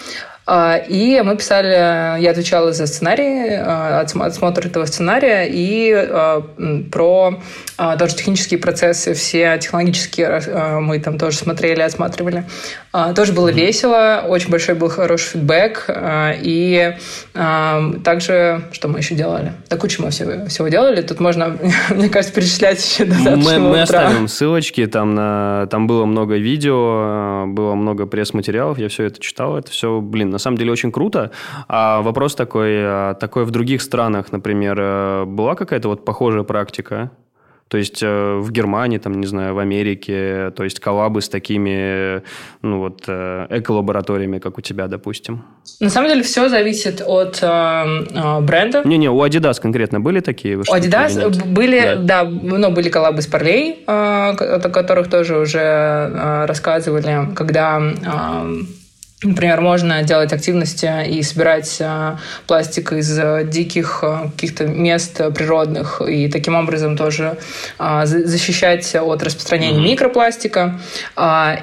И мы писали, я отвечала за сценарий, отсмотр этого сценария и про тоже технические процессы, все технологические мы там тоже смотрели, отсматривали. Тоже было весело, очень большой был хороший фидбэк. И также, что мы еще делали? Да кучу мы всего делали, тут можно, мне кажется, перечислять еще достаточно. Мы оставим ссылочки, там было много видео, было много пресс-материалов, я все это читал, это все, блин, на самом деле очень круто. А вопрос такой в других странах, например, была какая-то вот похожая практика? То есть в Германии, там, не знаю, в Америке, то есть коллабы с такими, ну вот, эколабораториями, как у тебя, допустим? На самом деле все зависит от бренда. Не, у Adidas конкретно были такие? У Adidas были, да, были коллабы с Parley, о которых тоже уже рассказывали, когда... Например, можно делать активности и собирать пластик из диких каких-то мест природных и таким образом тоже защищать от распространения микропластика.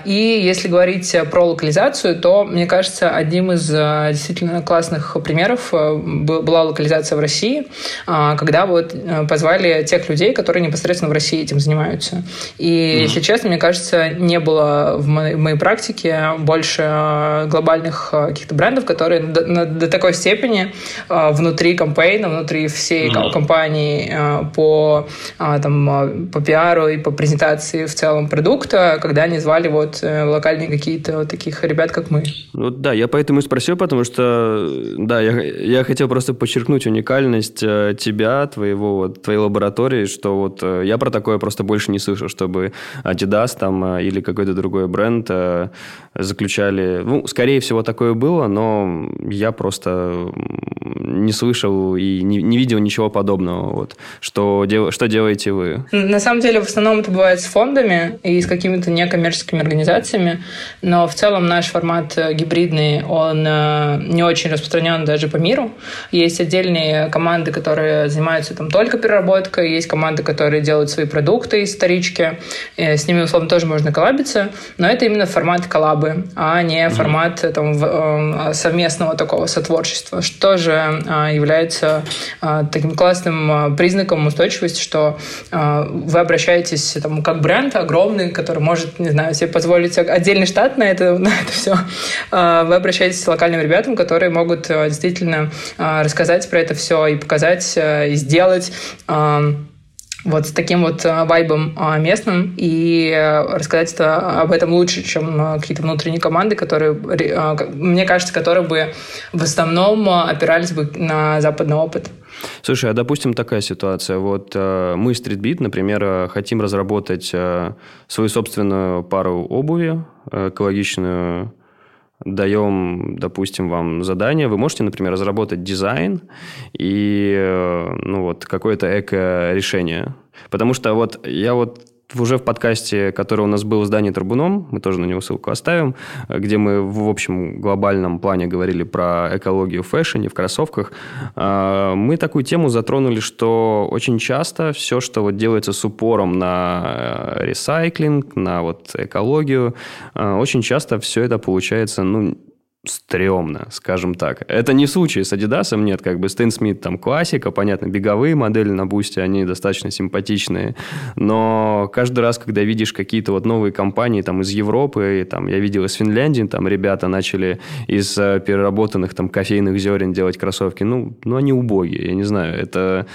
И если говорить про локализацию, то, мне кажется, одним из действительно классных примеров была локализация в России, когда вот позвали тех людей, которые непосредственно в России этим занимаются. И, если честно, мне кажется, не было в моей практике больше глобальных каких-то брендов, которые до такой степени внутри кампейна, внутри всей компании по пиару и по презентации в целом продукта, когда они звали вот локальные какие-то вот таких ребят, как мы. Ну, да, я поэтому и спросил, потому что да, я хотел просто подчеркнуть уникальность тебя, твоей лаборатории, что вот я про такое просто больше не слышал, чтобы Adidas там или какой-то другой бренд заключали. Ну, скорее всего, такое было, но я просто не слышал и не видел ничего подобного. Вот. Что делаете вы? На самом деле, в основном это бывает с фондами и с какими-то некоммерческими организациями, но в целом наш формат гибридный, он не очень распространен даже по миру. Есть отдельные команды, которые занимаются там только переработкой, есть команды, которые делают свои продукты из вторички, с ними, условно, тоже можно коллабиться, но это именно формат коллабы, а не формат там, совместного такого сотворчества, что же является таким классным признаком устойчивости, что вы обращаетесь там, как бренд огромный, который может, не знаю, себе позволить отдельный штат на это все. Вы обращаетесь к локальным ребятам, которые могут действительно рассказать про это все и показать, и сделать вот с таким вот вайбом местным и рассказать об этом лучше, чем какие-то внутренние команды, которые, мне кажется, которые бы в основном опирались бы на западный опыт. Слушай, а допустим такая ситуация. Вот мы, Streetbeat, например, хотим разработать свою собственную пару обуви экологичную. Даем, допустим, вам задание. Вы можете, например, разработать дизайн и какое-то эко-решение. Потому что вот я уже в подкасте, который у нас был с Даней Трубуном, мы тоже на него ссылку оставим, где мы в общем глобальном плане говорили про экологию в фэшне, в кроссовках, мы такую тему затронули, что очень часто все, что вот делается с упором на ресайклинг, на вот экологию, очень часто все это получается, стрёмно, скажем так. Это не случай с Adidas, нет, Stan Smith там классика, понятно, беговые модели на бусте, они достаточно симпатичные, но каждый раз, когда видишь какие-то вот новые компании там из Европы, и, там я видел из Финляндии, там ребята начали из переработанных там кофейных зерен делать кроссовки, они убогие, я не знаю, это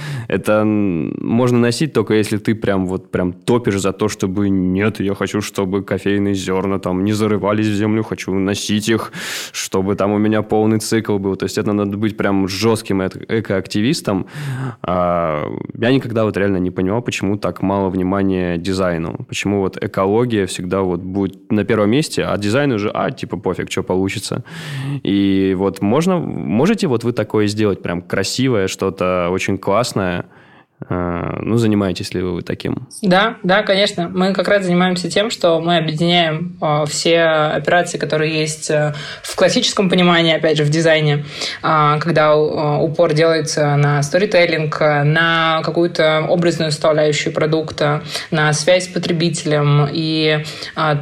можно носить только если ты прям топишь за то, чтобы нет, я хочу, чтобы кофейные зерна там не зарывались в землю, хочу носить их, чтобы там у меня полный цикл был. То есть это надо быть прям жестким экоактивистом. Я никогда реально не понимал, почему так мало внимания дизайну. Почему экология всегда будет на первом месте, а дизайн уже, пофиг, что получится. И можете вы такое сделать, прям красивое, что-то очень классное. Занимаетесь ли вы таким? Да, конечно. Мы как раз занимаемся тем, что мы объединяем все операции, которые есть в классическом понимании, опять же, в дизайне, когда упор делается на сторителлинг, на какую-то образную составляющую продукта, на связь с потребителем. И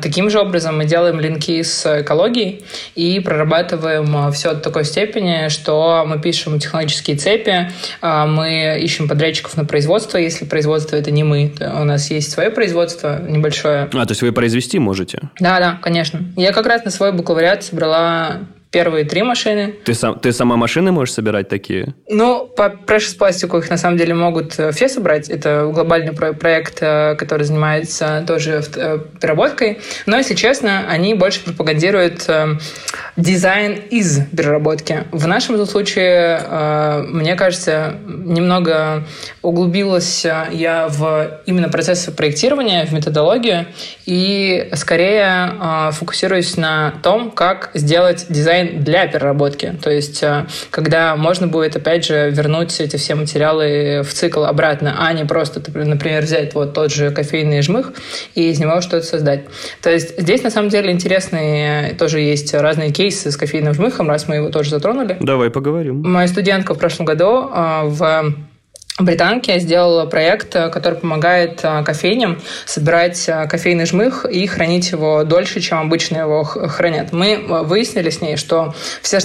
таким же образом мы делаем линки с экологией и прорабатываем все до такой степени, что мы пишем технологические цепи, мы ищем подрядчиков на производство, если производство это не мы. У нас есть свое производство небольшое. То есть вы произвести можете? Да, конечно. Я как раз на свой бакалавриат собрала первые 3 машины. Ты сама машины можешь собирать такие? По преш-пластику их на самом деле могут все собрать. Это глобальный проект, который занимается тоже переработкой. Но, если честно, они больше пропагандируют дизайн из переработки. В нашем случае, мне кажется, немного углубилась я в именно процесс проектирования, в методологию и скорее фокусируюсь на том, как сделать дизайн дизайн для переработки. То есть, когда можно будет, опять же, вернуть эти все материалы в цикл обратно, а не просто, например, взять вот тот же кофейный жмых и из него что-то создать. То есть, здесь, на самом деле, интересные тоже есть разные кейсы с кофейным жмыхом, раз мы его тоже затронули. Давай поговорим. Моя студентка в прошлом году в Британке я сделала проект, который помогает кофейням собирать кофейный жмых и хранить его дольше, чем обычно его хранят. Мы выяснили с ней, что все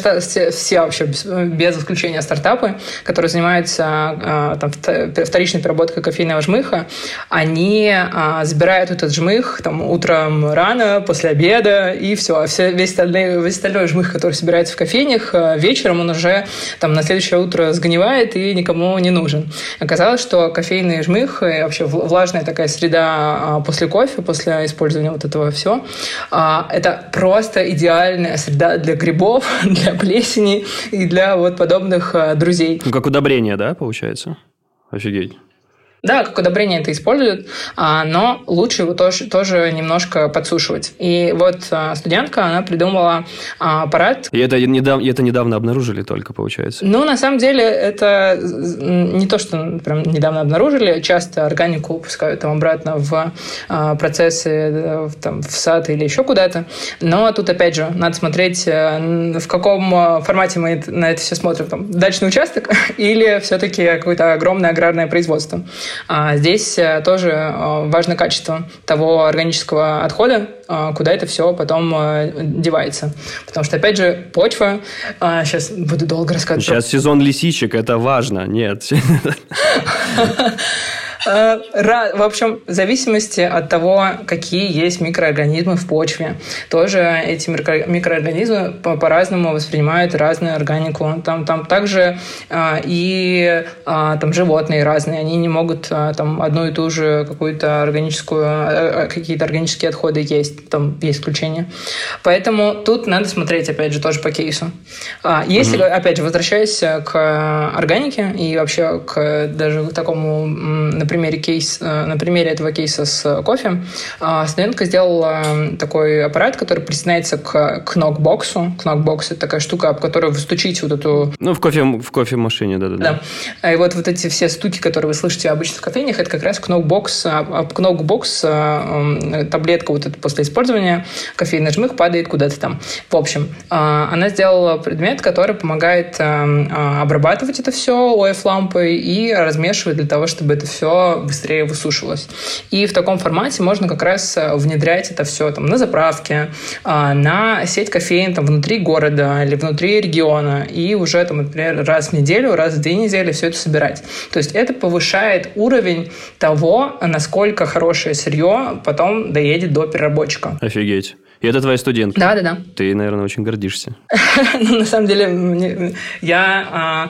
вообще без исключения стартапы, которые занимаются там вторичной переработкой кофейного жмыха, они забирают этот жмых там утром рано, после обеда, и все весь остальной жмых, который собирается в кофейнях, вечером он уже там на следующее утро сгнивает и никому не нужен. Оказалось, что кофейный жмых и вообще влажная такая среда после кофе, после использования вот этого всего, это просто идеальная среда для грибов, для плесени и для вот подобных друзей. Ну, как удобрение, да, получается? Офигеть. Да, как удобрение это используют, но лучше его тоже немножко подсушивать. И вот студентка, она придумала аппарат. И это недавно обнаружили только, получается? Ну, на самом деле, это не то, что прям недавно обнаружили. Часто органику пускают там обратно в процессы, там, в сад или еще куда-то. Но тут, опять же, надо смотреть, в каком формате мы на это все смотрим. Там, дачный участок или все-таки какое-то огромное аграрное производство. Здесь тоже важно качество того органического отхода, куда это все потом девается. Потому что, опять же, почва... Сейчас буду долго рассказывать. Сейчас сезон лисичек, это важно. Нет. В общем, в зависимости от того, какие есть микроорганизмы в почве. Тоже эти микроорганизмы по-разному воспринимают разную органику. Там также и там животные разные. Они не могут там одну и ту же какую-то органическую... Какие-то органические отходы есть. Там есть исключения. Поэтому тут надо смотреть, опять же, тоже по кейсу. Если, опять же, возвращаясь к органике и вообще к даже к такому... На примере этого кейса с кофе, студентка сделала такой аппарат, который присоединяется к нокбоксу. Нокбокс – это такая штука, об которую вы стучите вот эту... Ну, в кофемашине, да. И вот эти все стуки, которые вы слышите обычно в кофейнях, это как раз нокбокс. Нокбокс таблетка вот эта после использования, кофейный жмых падает куда-то там. В общем, она сделала предмет, который помогает обрабатывать это все ОФ-лампой и размешивать для того, чтобы это все быстрее высушилось. И в таком формате можно как раз внедрять это все там, на заправке, на сеть кофеин там, внутри города или внутри региона, и уже, там, например, раз в неделю, раз в 2 недели все это собирать. То есть это повышает уровень того, насколько хорошее сырье потом доедет до переработчика. Офигеть. И это твоя студентка? Да. Ты, наверное, очень гордишься. На самом деле, я...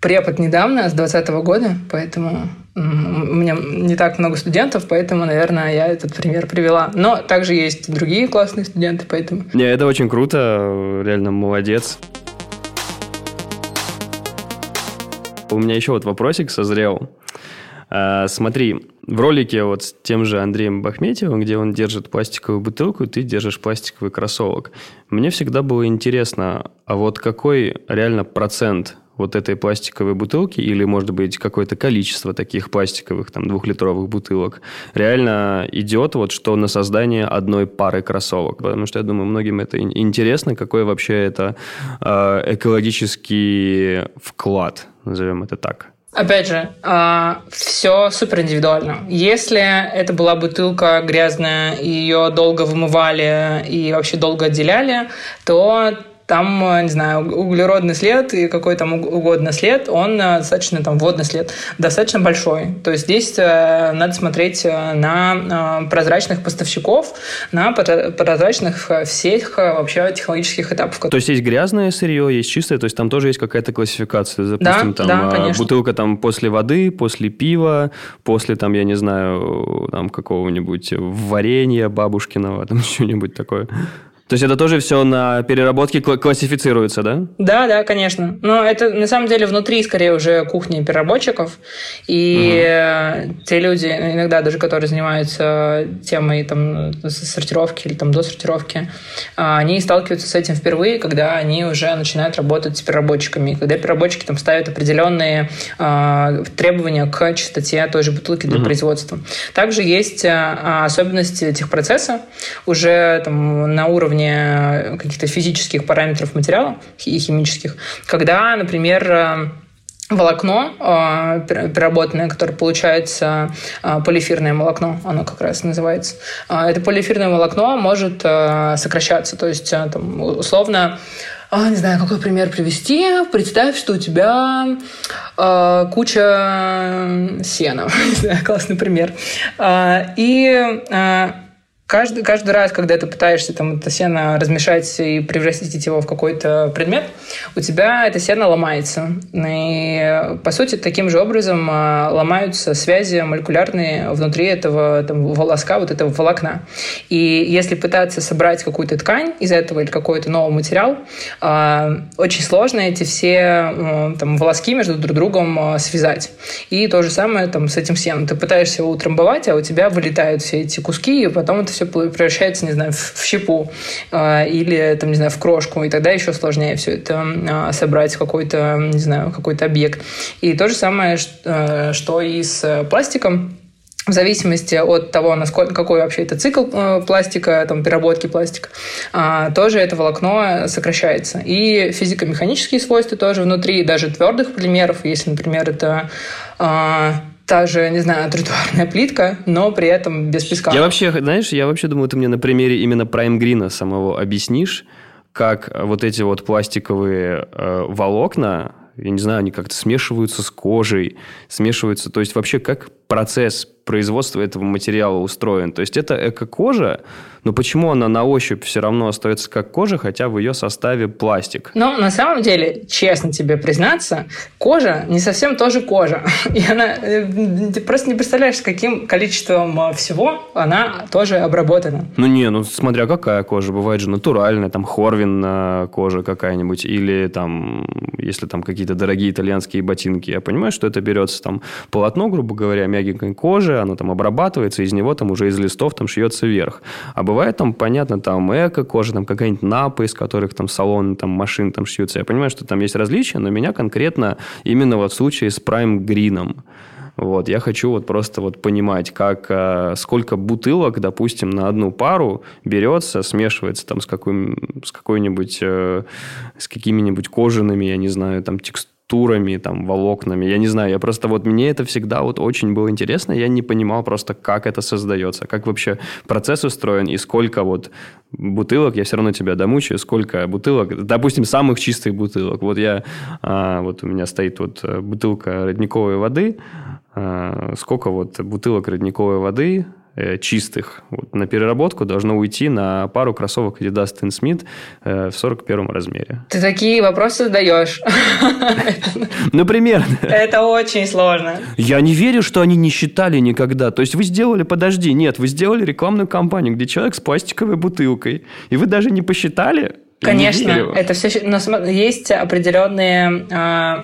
Препод недавно, с 2020 года, поэтому у меня не так много студентов, поэтому, наверное, я этот пример привела. Но также есть другие классные студенты, поэтому... Не, это очень круто, реально молодец. У меня еще вот вопросик созрел. Смотри, в ролике вот с тем же Андреем Бахметьевым, где он держит пластиковую бутылку, ты держишь пластиковый кроссовок. Мне всегда было интересно, а вот какой реально процент вот этой пластиковой бутылки или, может быть, какое-то количество таких пластиковых, там, 2-литровых бутылок реально идет вот что на создание одной пары кроссовок. Потому что, я думаю, многим это интересно, какой вообще это экологический вклад, назовем это так. Опять же, все супер индивидуально. Если это была бутылка грязная, и ее долго вымывали и вообще долго отделяли, то... Там, не знаю, углеродный след и какой там угодно след, он достаточно, там, водный след, достаточно большой. То есть здесь надо смотреть на прозрачных поставщиков, на прозрачных всех вообще технологических этапов. То есть есть грязное сырье, есть чистое, то есть там тоже есть какая-то классификация. Допустим, да, там бутылка там после воды, после пива, после там, я не знаю, там какого-нибудь варенья бабушкиного, там что-нибудь такое. То есть это тоже все на переработке классифицируется, да? Да, да, конечно. Но это на самом деле внутри скорее уже кухни переработчиков. И те люди, иногда даже которые занимаются темой там, сортировки или там, досортировки, они сталкиваются с этим впервые, когда они уже начинают работать с переработчиками. Когда переработчики там, ставят определенные требования к чистоте той же бутылки для производства. Также есть особенности техпроцесса уже там, на уровне каких-то физических параметров материала и химических, когда, например, волокно переработанное, которое получается полиэфирное волокно, оно как раз называется. Это полиэфирное волокно может сокращаться, то есть там, условно, не знаю, какой пример привести. Представь, что у тебя куча сена. Классный пример. Каждый раз, когда ты пытаешься там, это сено размешать и превратить его в какой-то предмет, у тебя это сено ломается. И, по сути, таким же образом ломаются связи молекулярные внутри этого там, волоска, вот этого волокна. И если пытаться собрать какую-то ткань из этого или какой-то новый материал, очень сложно эти все там, волоски между друг другом связать. И то же самое там, с этим сеном. Ты пытаешься его утрамбовать, а у тебя вылетают все эти куски, и потом это все превращается, не знаю, в щепу или, там, не знаю, в крошку, и тогда еще сложнее все это собрать в какой-то, не знаю, какой-то объект. И то же самое, что и с пластиком. В зависимости от того, насколько, какой вообще это цикл пластика, там, переработки пластика, тоже это волокно сокращается. И физико-механические свойства тоже внутри, даже твердых полимеров, если, например, это... Та же, не знаю, тротуарная плитка, но при этом без песка. Я вообще, знаешь, думаю, ты мне на примере именно Primegreen самого объяснишь, как вот эти вот пластиковые волокна, я не знаю, они как-то смешиваются с кожей, смешиваются, то есть вообще как процесс производства этого материала устроен. То есть это эко-кожа, но почему она на ощупь все равно остается как кожа, хотя в ее составе пластик? Ну, на самом деле, честно тебе признаться, кожа не совсем тоже кожа. И она, ты просто не представляешь, с каким количеством всего она тоже обработана. Ну, не, ну, смотря какая кожа. Бывает же натуральная, там, хорвин кожа какая-нибудь, или там, если там какие-то дорогие итальянские ботинки. Я понимаю, что это берется там полотно, грубо говоря, мягенькой кожи, оно там обрабатывается, из него там уже из листов там шьется вверх. А бывает там, понятно, там эко-кожа, там какая-нибудь напа, из которых там салоны, там машины там шьются. Я понимаю, что там есть различия, но меня конкретно именно вот в случае с Primegreen. Вот, я хочу вот просто вот понимать, как, сколько бутылок, допустим, на одну пару берется, смешивается там с какими-нибудь кожаными, я не знаю, там турами, там, волокнами, я не знаю, я просто вот мне это всегда вот очень было интересно, я не понимал просто, как это создается, как вообще процесс устроен и сколько вот бутылок, я все равно тебя домучаю, сколько бутылок, допустим, самых чистых бутылок, вот я, вот у меня стоит вот бутылка родниковой воды, сколько вот бутылок родниковой воды чистых вот, на переработку должно уйти на пару кроссовок Adidas Stan Smith в 41-м размере. Ты такие вопросы задаешь. Например. Это очень сложно. Я не верю, что они не считали никогда. То есть вы сделали, подожди, нет, вы сделали рекламную кампанию, где человек с пластиковой бутылкой, и вы даже не посчитали? Конечно, это все. Но есть определенные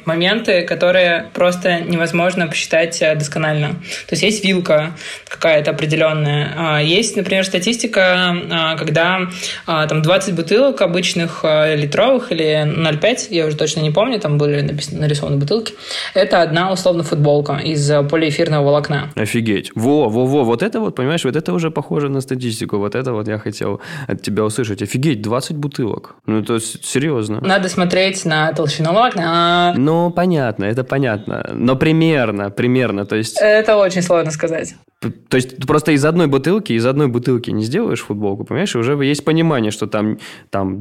моменты, которые просто невозможно посчитать досконально. То есть есть вилка какая-то определенная. Есть, например, статистика, когда там 20 бутылок обычных литровых или 0,5, я уже точно не помню, там были нарисованы бутылки. Это одна условно футболка из полиэфирного волокна. Офигеть. Во-во-во, вот это вот, понимаешь, вот это уже похоже на статистику. Вот это вот я хотел от тебя услышать. Офигеть, 20 бутылок. Ну, это серьезно. Надо смотреть на толщину волокна. Ну, понятно, это понятно. Но примерно, то есть... Это очень сложно сказать. То есть, просто из одной бутылки не сделаешь футболку, понимаешь? И уже есть понимание, что там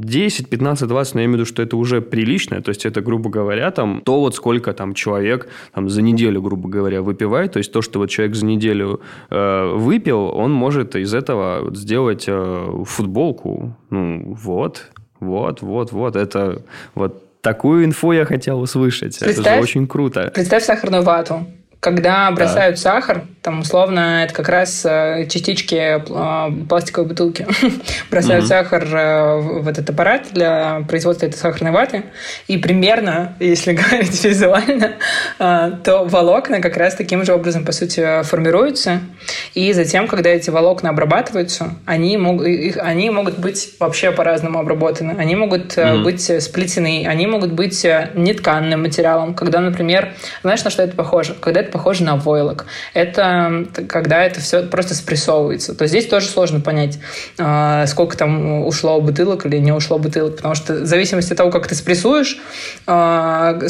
10, 15, 20, но я имею в виду, что это уже прилично. То есть, это, грубо говоря, там то, вот сколько там человек там, за неделю, грубо говоря, выпивает. То есть, то, что вот человек за неделю выпил, он может из этого сделать футболку. Ну, вот. Это вот такую инфу я хотел услышать. Это же очень круто. Представь сахарную вату. Когда бросают сахар, Там, условно, это как раз частички пластиковой бутылки бросают сахар в этот аппарат для производства этой сахарной ваты. И примерно, если говорить визуально, то волокна как раз таким же образом, по сути, формируются. И затем, когда эти волокна обрабатываются, они могут быть вообще по-разному обработаны. Они могут быть сплетены, они могут быть нетканным материалом. Когда, например, знаешь, на что это похоже? Когда это похоже на войлок. Это когда это все просто спрессовывается. То есть здесь тоже сложно понять, сколько там ушло бутылок или не ушло бутылок, потому что в зависимости от того, как ты спрессуешь,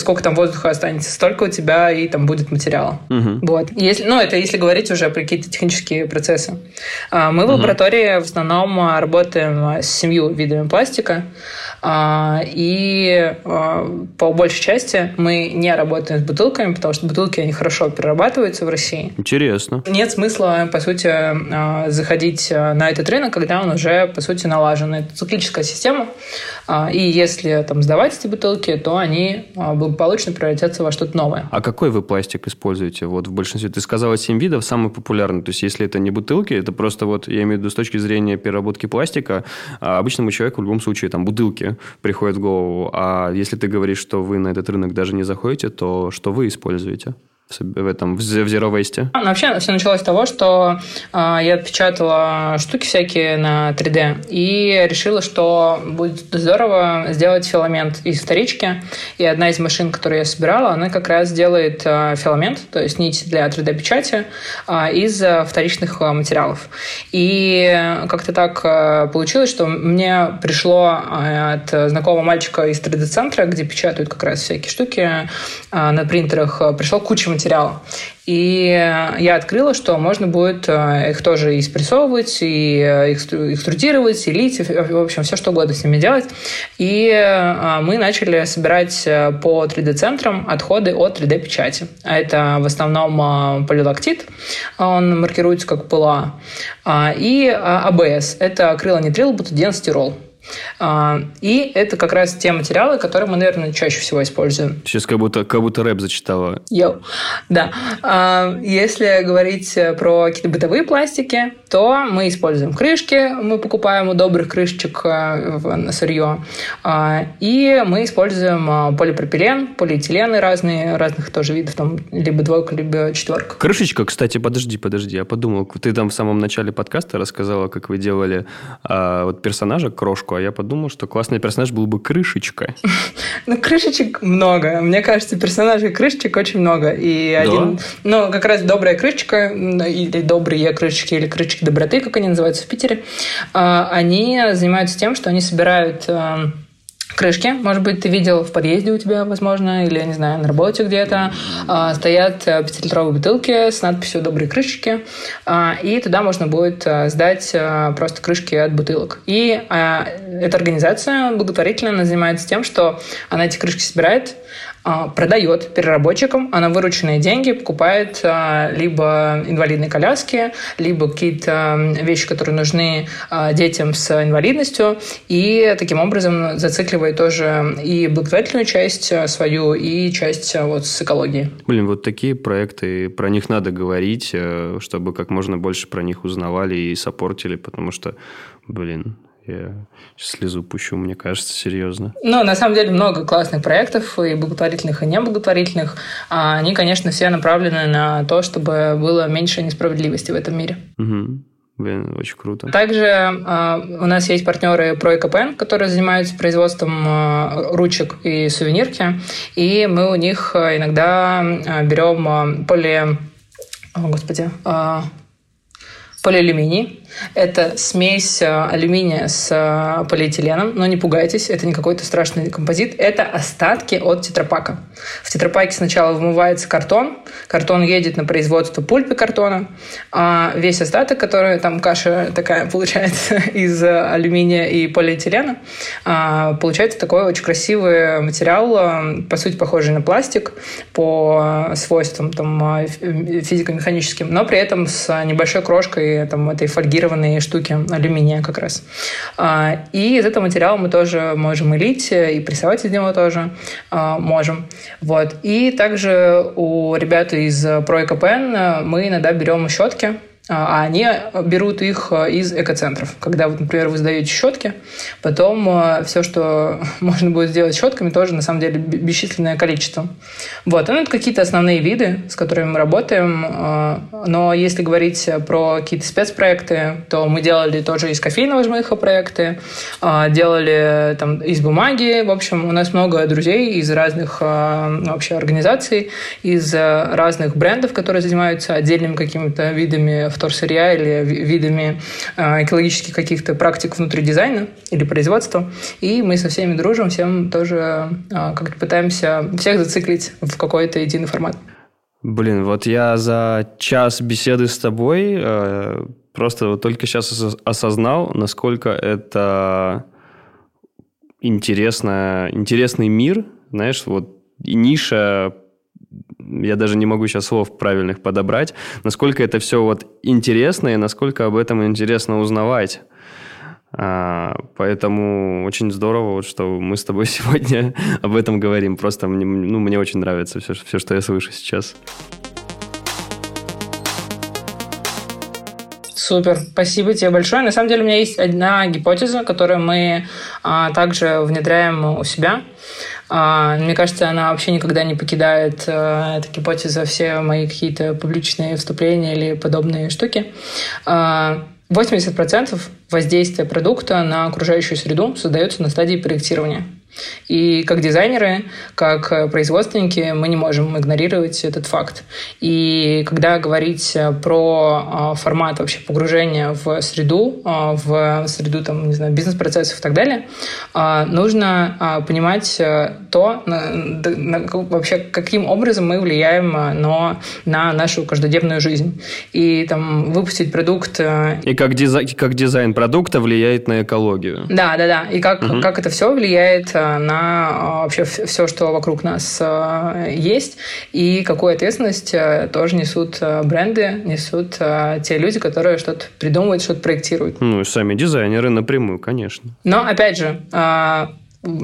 сколько там воздуха останется, столько у тебя и там будет материала. Вот. Это если говорить уже про какие-то технические процессы. Мы в лаборатории в основном работаем с 7 видами пластика, и по большей части мы не работаем с бутылками, потому что бутылки, они хорошо перерабатываются в России. Интересно. Нет смысла, по сути, заходить на этот рынок, когда он уже, по сути, налажен. Это циклическая система, и если там сдавать эти бутылки, то они благополучно превратятся во что-то новое. А какой вы пластик используете? Вот в большинстве, ты сказала, 7 видов, самый популярный. То есть, если это не бутылки, это просто вот, я имею в виду, с точки зрения переработки пластика, обычному человеку в любом случае там бутылки приходят в голову. А если ты говоришь, что вы на этот рынок даже не заходите, то что вы используете в Zero Waste? Вообще все началось с того, что я отпечатала штуки всякие на 3D и решила, что будет здорово сделать филамент из вторички. И одна из машин, которую я собирала, она как раз делает филамент, то есть нить для 3D-печати из вторичных материалов. И как-то так получилось, что мне пришло от знакомого мальчика из 3D-центра, где печатают как раз всякие штуки на принтерах, пришло куча материала. И я открыла, что можно будет их тоже и спрессовывать, и экструдировать, и лить, в общем, все, что угодно с ними делать. И мы начали собирать по 3D-центрам отходы от 3D-печати. А это в основном полилактид, он маркируется как ПЛА, и АБС, это акрилонитрил, бутаден, стирол. И это как раз те материалы, которые мы, наверное, чаще всего используем. Сейчас как будто рэп зачитала. Да. Если говорить про какие-то бытовые пластики, то мы используем крышки, мы покупаем у добрых крышечек сырье, и мы используем полипропилен, полиэтилены разных тоже видов, там либо двойка, либо четверка. Крышечка, кстати, подожди, я подумал, ты там в самом начале подкаста рассказала, как вы делали персонажа, крошку, а я подумал, что классный персонаж был бы крышечка. Крышечек много. Мне кажется, персонажей крышечек очень много. И один... как раз добрая крышечка, или добрые крышечки, или крышечки доброты, как они называются в Питере, они занимаются тем, что они собирают... крышки, может быть, ты видел в подъезде у тебя, возможно, или, не знаю, на работе где-то, стоят 5-литровые бутылки с надписью «Добрые крышечки», и туда можно будет сдать просто крышки от бутылок. И эта организация благотворительно занимается тем, что она эти крышки собирает, продает переработчикам, а на вырученные деньги покупает либо инвалидные коляски, либо какие-то вещи, которые нужны детям с инвалидностью, и таким образом зацикливает тоже и благотворительную часть свою, и часть с экологией. Вот такие проекты, про них надо говорить, чтобы как можно больше про них узнавали и саппортили, потому что, я сейчас слезу пущу, мне кажется, серьезно. На самом деле много классных проектов, и благотворительных, и неблаготворительных. Они, конечно, все направлены на то, чтобы было меньше несправедливости в этом мире. Очень круто. Также у нас есть партнеры Pro и КПН, которые занимаются производством ручек и сувенирки. И мы у них иногда берем полиалюминий. Это смесь алюминия с полиэтиленом. Но не пугайтесь, это не какой-то страшный композит. Это остатки от тетрапака. В тетрапаке сначала вымывается картон. Картон едет на производство пульпы картона. А весь остаток, который там каша такая получается из алюминия и полиэтилена, получается такой очень красивый материал, по сути, похожий на пластик по свойствам физико-механическим, но при этом с небольшой крошкой этой фольги легированные штуки алюминия как раз. И из этого материала мы тоже можем и лить, и прессовать из него тоже можем. Вот. И также у ребят из Pro и КПН мы иногда берем щетки, а они берут их из экоцентров. Когда, например, вы сдаете щетки, потом все, что можно будет сделать щетками, тоже, на самом деле, бесчисленное количество. Вот. Ну, это какие-то основные виды, с которыми мы работаем. Но если говорить про какие-то спецпроекты, то мы делали тоже из кофейного жмыха проекты, делали там из бумаги. В общем, у нас много друзей из разных вообще организаций, из разных брендов, которые занимаются отдельными какими-то видами вторсырья или видами экологических каких-то практик внутри дизайна или производства. И мы со всеми дружим, всем тоже как-то пытаемся всех зациклить в какой-то единый формат. Блин, вот я за час беседы с тобой просто вот только сейчас осознал, насколько это интересный мир, знаешь, вот и ниша. Я даже не могу сейчас слов правильных подобрать. Насколько это все вот интересно и насколько об этом интересно узнавать. Поэтому очень здорово, вот, что мы с тобой сегодня об этом говорим. Просто мне очень нравится все, что я слышу сейчас. Супер, спасибо тебе большое. На самом деле у меня есть одна гипотеза, которую мы также внедряем у себя. Мне кажется, она вообще никогда не покидает, эта гипотеза, все мои какие-то публичные вступления или подобные штуки. 80% воздействия продукта на окружающую среду создается на стадии проектирования. И как дизайнеры, как производственники мы не можем игнорировать этот факт. И когда говорить про формат вообще погружения в среду там, не знаю, бизнес-процессов и так далее, нужно понимать то, вообще каким образом мы влияем на нашу каждодневную жизнь. И там выпустить продукт... И как дизайн продукта влияет на экологию. Да. И как это все влияет на вообще все, что вокруг нас есть, и какую ответственность тоже несут бренды, несут те люди, которые что-то придумывают, что-то проектируют. Ну, и сами дизайнеры напрямую, конечно. Но, опять же,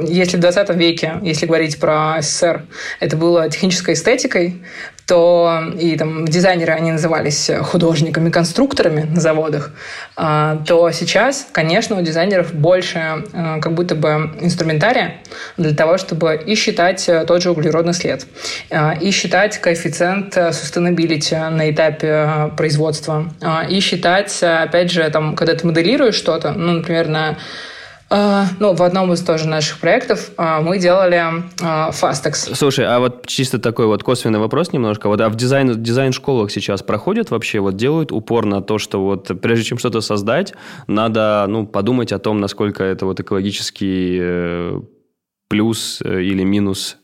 если в 20 веке, если говорить про СССР, это было технической эстетикой, то и там дизайнеры, они назывались художниками-конструкторами на заводах, то сейчас, конечно, у дизайнеров больше как будто бы инструментария для того, чтобы и считать тот же углеродный след, и считать коэффициент sustainability на этапе производства, и считать, опять же, там, когда ты моделируешь что-то, ну, например, в одном из тоже наших проектов мы делали фастекс. Слушай, а вот чисто такой вот косвенный вопрос немножко. Вот, а в дизайн-школах сейчас проходят вообще, вот делают упор на то, что вот прежде чем что-то создать, надо подумать о том, насколько это вот экологический плюс или минус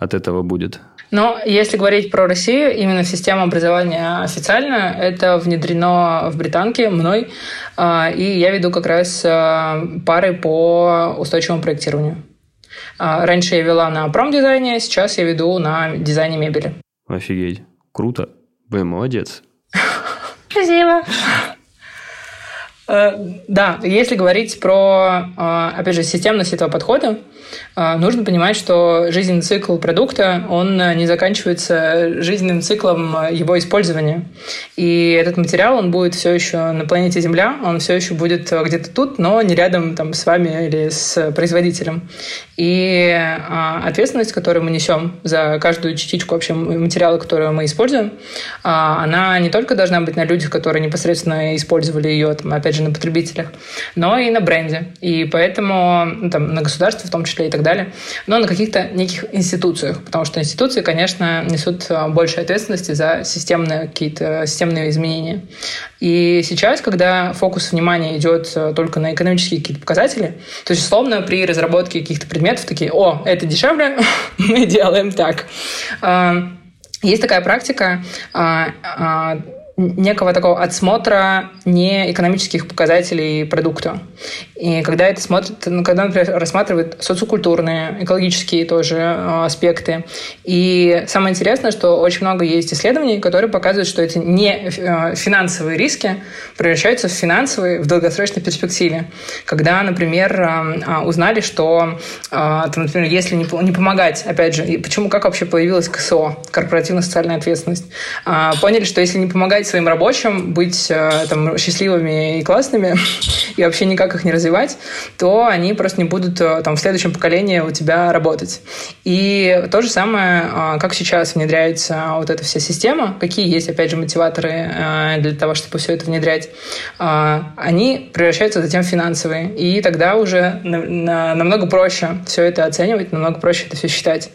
от этого будет? Но если говорить про Россию, именно система образования официально, это внедрено в Британке мной, и я веду как раз пары по устойчивому проектированию. Раньше я вела на промдизайне, сейчас я веду на дизайне мебели. Офигеть, круто, вы молодец. Спасибо. Да, если говорить про, опять же, системность этого подхода, нужно понимать, что жизненный цикл продукта, он не заканчивается жизненным циклом его использования. И этот материал, он будет все еще на планете Земля, он все еще будет где-то тут, но не рядом там, с вами или с производителем. И ответственность, которую мы несем за каждую частичку вообще материала, который мы используем, она не только должна быть на людях, которые непосредственно использовали ее, там, опять же, на потребителях, но и на бренде. И поэтому на государстве в том числе и так далее, но на каких-то неких институциях, потому что институции, конечно, несут больше ответственности за системные изменения. И сейчас, когда фокус внимания идет только на экономические какие-то показатели, то есть, условно, при разработке каких-то предметов такие: «О, это дешевле, мы делаем так». Есть такая практика некого такого отсмотра неэкономических показателей продукта. И когда это смотрит, когда, например, рассматривает социокультурные, экологические тоже аспекты. И самое интересное, что очень много есть исследований, которые показывают, что эти не финансовые риски превращаются в финансовые в долгосрочной перспективе. Когда, например, узнали, что, например, если не помогать, опять же, и почему, как вообще появилась КСО, корпоративно-социальная ответственность, поняли, что если не помогать своим рабочим быть там, счастливыми и классными и вообще никак их не развивать, то они просто не будут там, в следующем поколении у тебя работать. И то же самое, как сейчас внедряется вот эта вся система, какие есть, опять же, мотиваторы для того, чтобы все это внедрять, они превращаются затем в финансовые. И тогда уже намного проще все это оценивать, намного проще это все считать.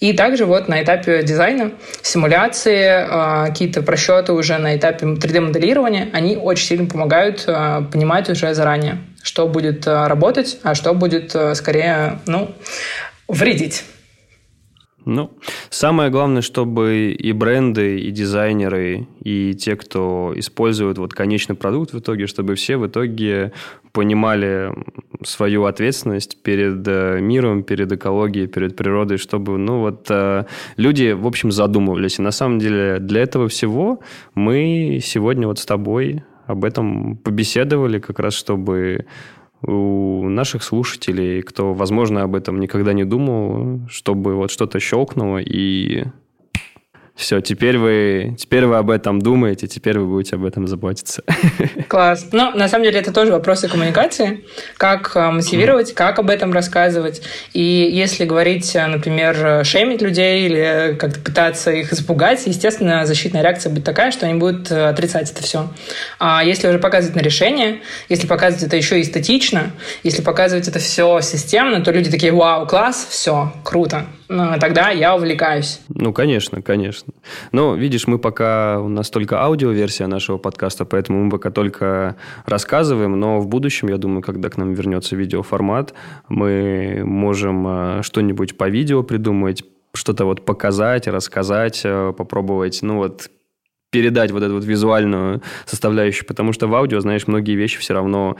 И также вот на этапе дизайна, симуляции, какие-то просчеты уже на этапе 3D-моделирования, они очень сильно помогают понимать уже заранее, что будет работать, а что будет скорее, вредить. Самое главное, чтобы и бренды, и дизайнеры, и те, кто использует вот конечный продукт в итоге, чтобы все в итоге понимали свою ответственность перед миром, перед экологией, перед природой, чтобы, люди, в общем, задумывались. И на самом деле для этого всего мы сегодня вот с тобой об этом побеседовали, как раз чтобы у наших слушателей, кто, возможно, об этом никогда не думал, чтобы вот что-то щелкнуло, и все, теперь вы об этом думаете, теперь вы будете об этом заботиться. Класс. На самом деле, это тоже вопросы коммуникации. Как мотивировать, как об этом рассказывать. И если говорить, например, шеймить людей или как-то пытаться их испугать, естественно, защитная реакция будет такая, что они будут отрицать это все. А если уже показывать на решение, если показывать это еще и эстетично, если показывать это все системно, то люди такие: вау, класс, все, круто. Тогда я увлекаюсь. Конечно. Видишь, мы пока... У нас только аудиоверсия нашего подкаста, поэтому мы пока только рассказываем, но в будущем, я думаю, когда к нам вернется видеоформат, мы можем что-нибудь по видео придумать, что-то вот показать, рассказать, попробовать, передать вот эту вот визуальную составляющую, потому что в аудио, знаешь, многие вещи все равно,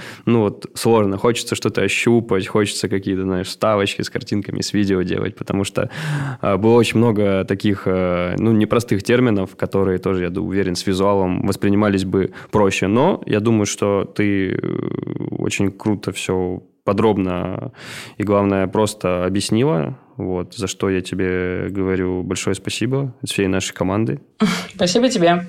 сложно. Хочется что-то ощупать, хочется какие-то, вставочки с картинками, с видео делать, потому что было очень много таких, непростых терминов, которые тоже, я уверен, с визуалом воспринимались бы проще. Но я думаю, что ты очень круто все подробно и, главное, просто объяснила, за что я тебе говорю большое спасибо от всей нашей команды. Спасибо тебе.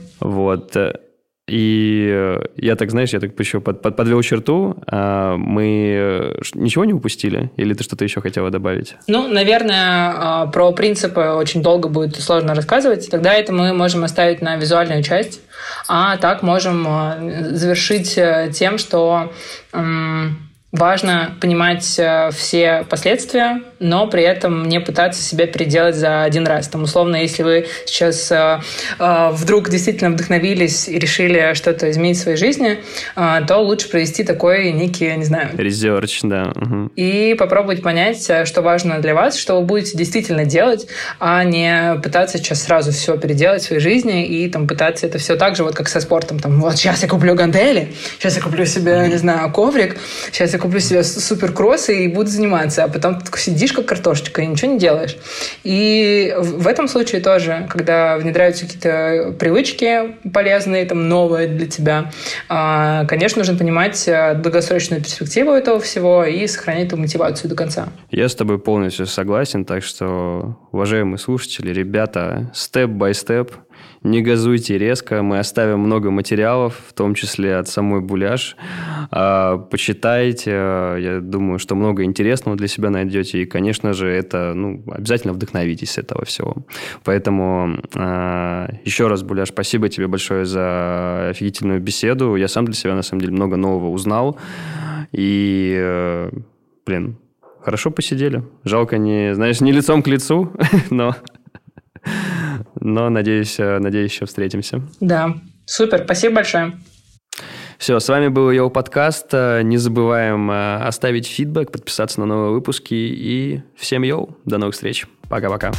И я так, еще подвел черту. Мы ничего не упустили? Или ты что-то еще хотела добавить? Наверное, про принципы очень долго будет сложно рассказывать. Тогда это мы можем оставить на визуальную часть. А так можем завершить тем, что... Важно понимать все последствия, но при этом не пытаться себя переделать за один раз. Условно, если вы сейчас вдруг действительно вдохновились и решили что-то изменить в своей жизни, то лучше провести такой некий, резерч, да. Угу. И попробовать понять, что важно для вас, что вы будете действительно делать, а не пытаться сейчас сразу все переделать в своей жизни и пытаться это все так же, как со спортом. Сейчас я куплю гантели, сейчас я куплю себе, коврик, сейчас я куплю себе суперкроссы и буду заниматься, а потом ты сидишь как картошечка и ничего не делаешь. И в этом случае тоже, когда внедряются какие-то привычки полезные, новые для тебя, конечно, нужно понимать долгосрочную перспективу этого всего и сохранить эту мотивацию до конца. Я с тобой полностью согласен, так что, уважаемые слушатели, ребята, степ-бай-степ, не газуйте резко, мы оставим много материалов, в том числе от самой Буляш. Почитайте, я думаю, что много интересного для себя найдете, и, конечно же, это, обязательно вдохновитесь с этого всего. Поэтому еще раз, Буляш, спасибо тебе большое за офигительную беседу. Я сам для себя, на самом деле, много нового узнал, и, хорошо посидели. Жалко, не лицом к лицу, но надеюсь, еще встретимся. Да, супер, спасибо большое. Все, с вами был Йоу подкаст. Не забываем оставить фидбэк, подписаться на новые выпуски. И всем йоу, до новых встреч. Пока-пока.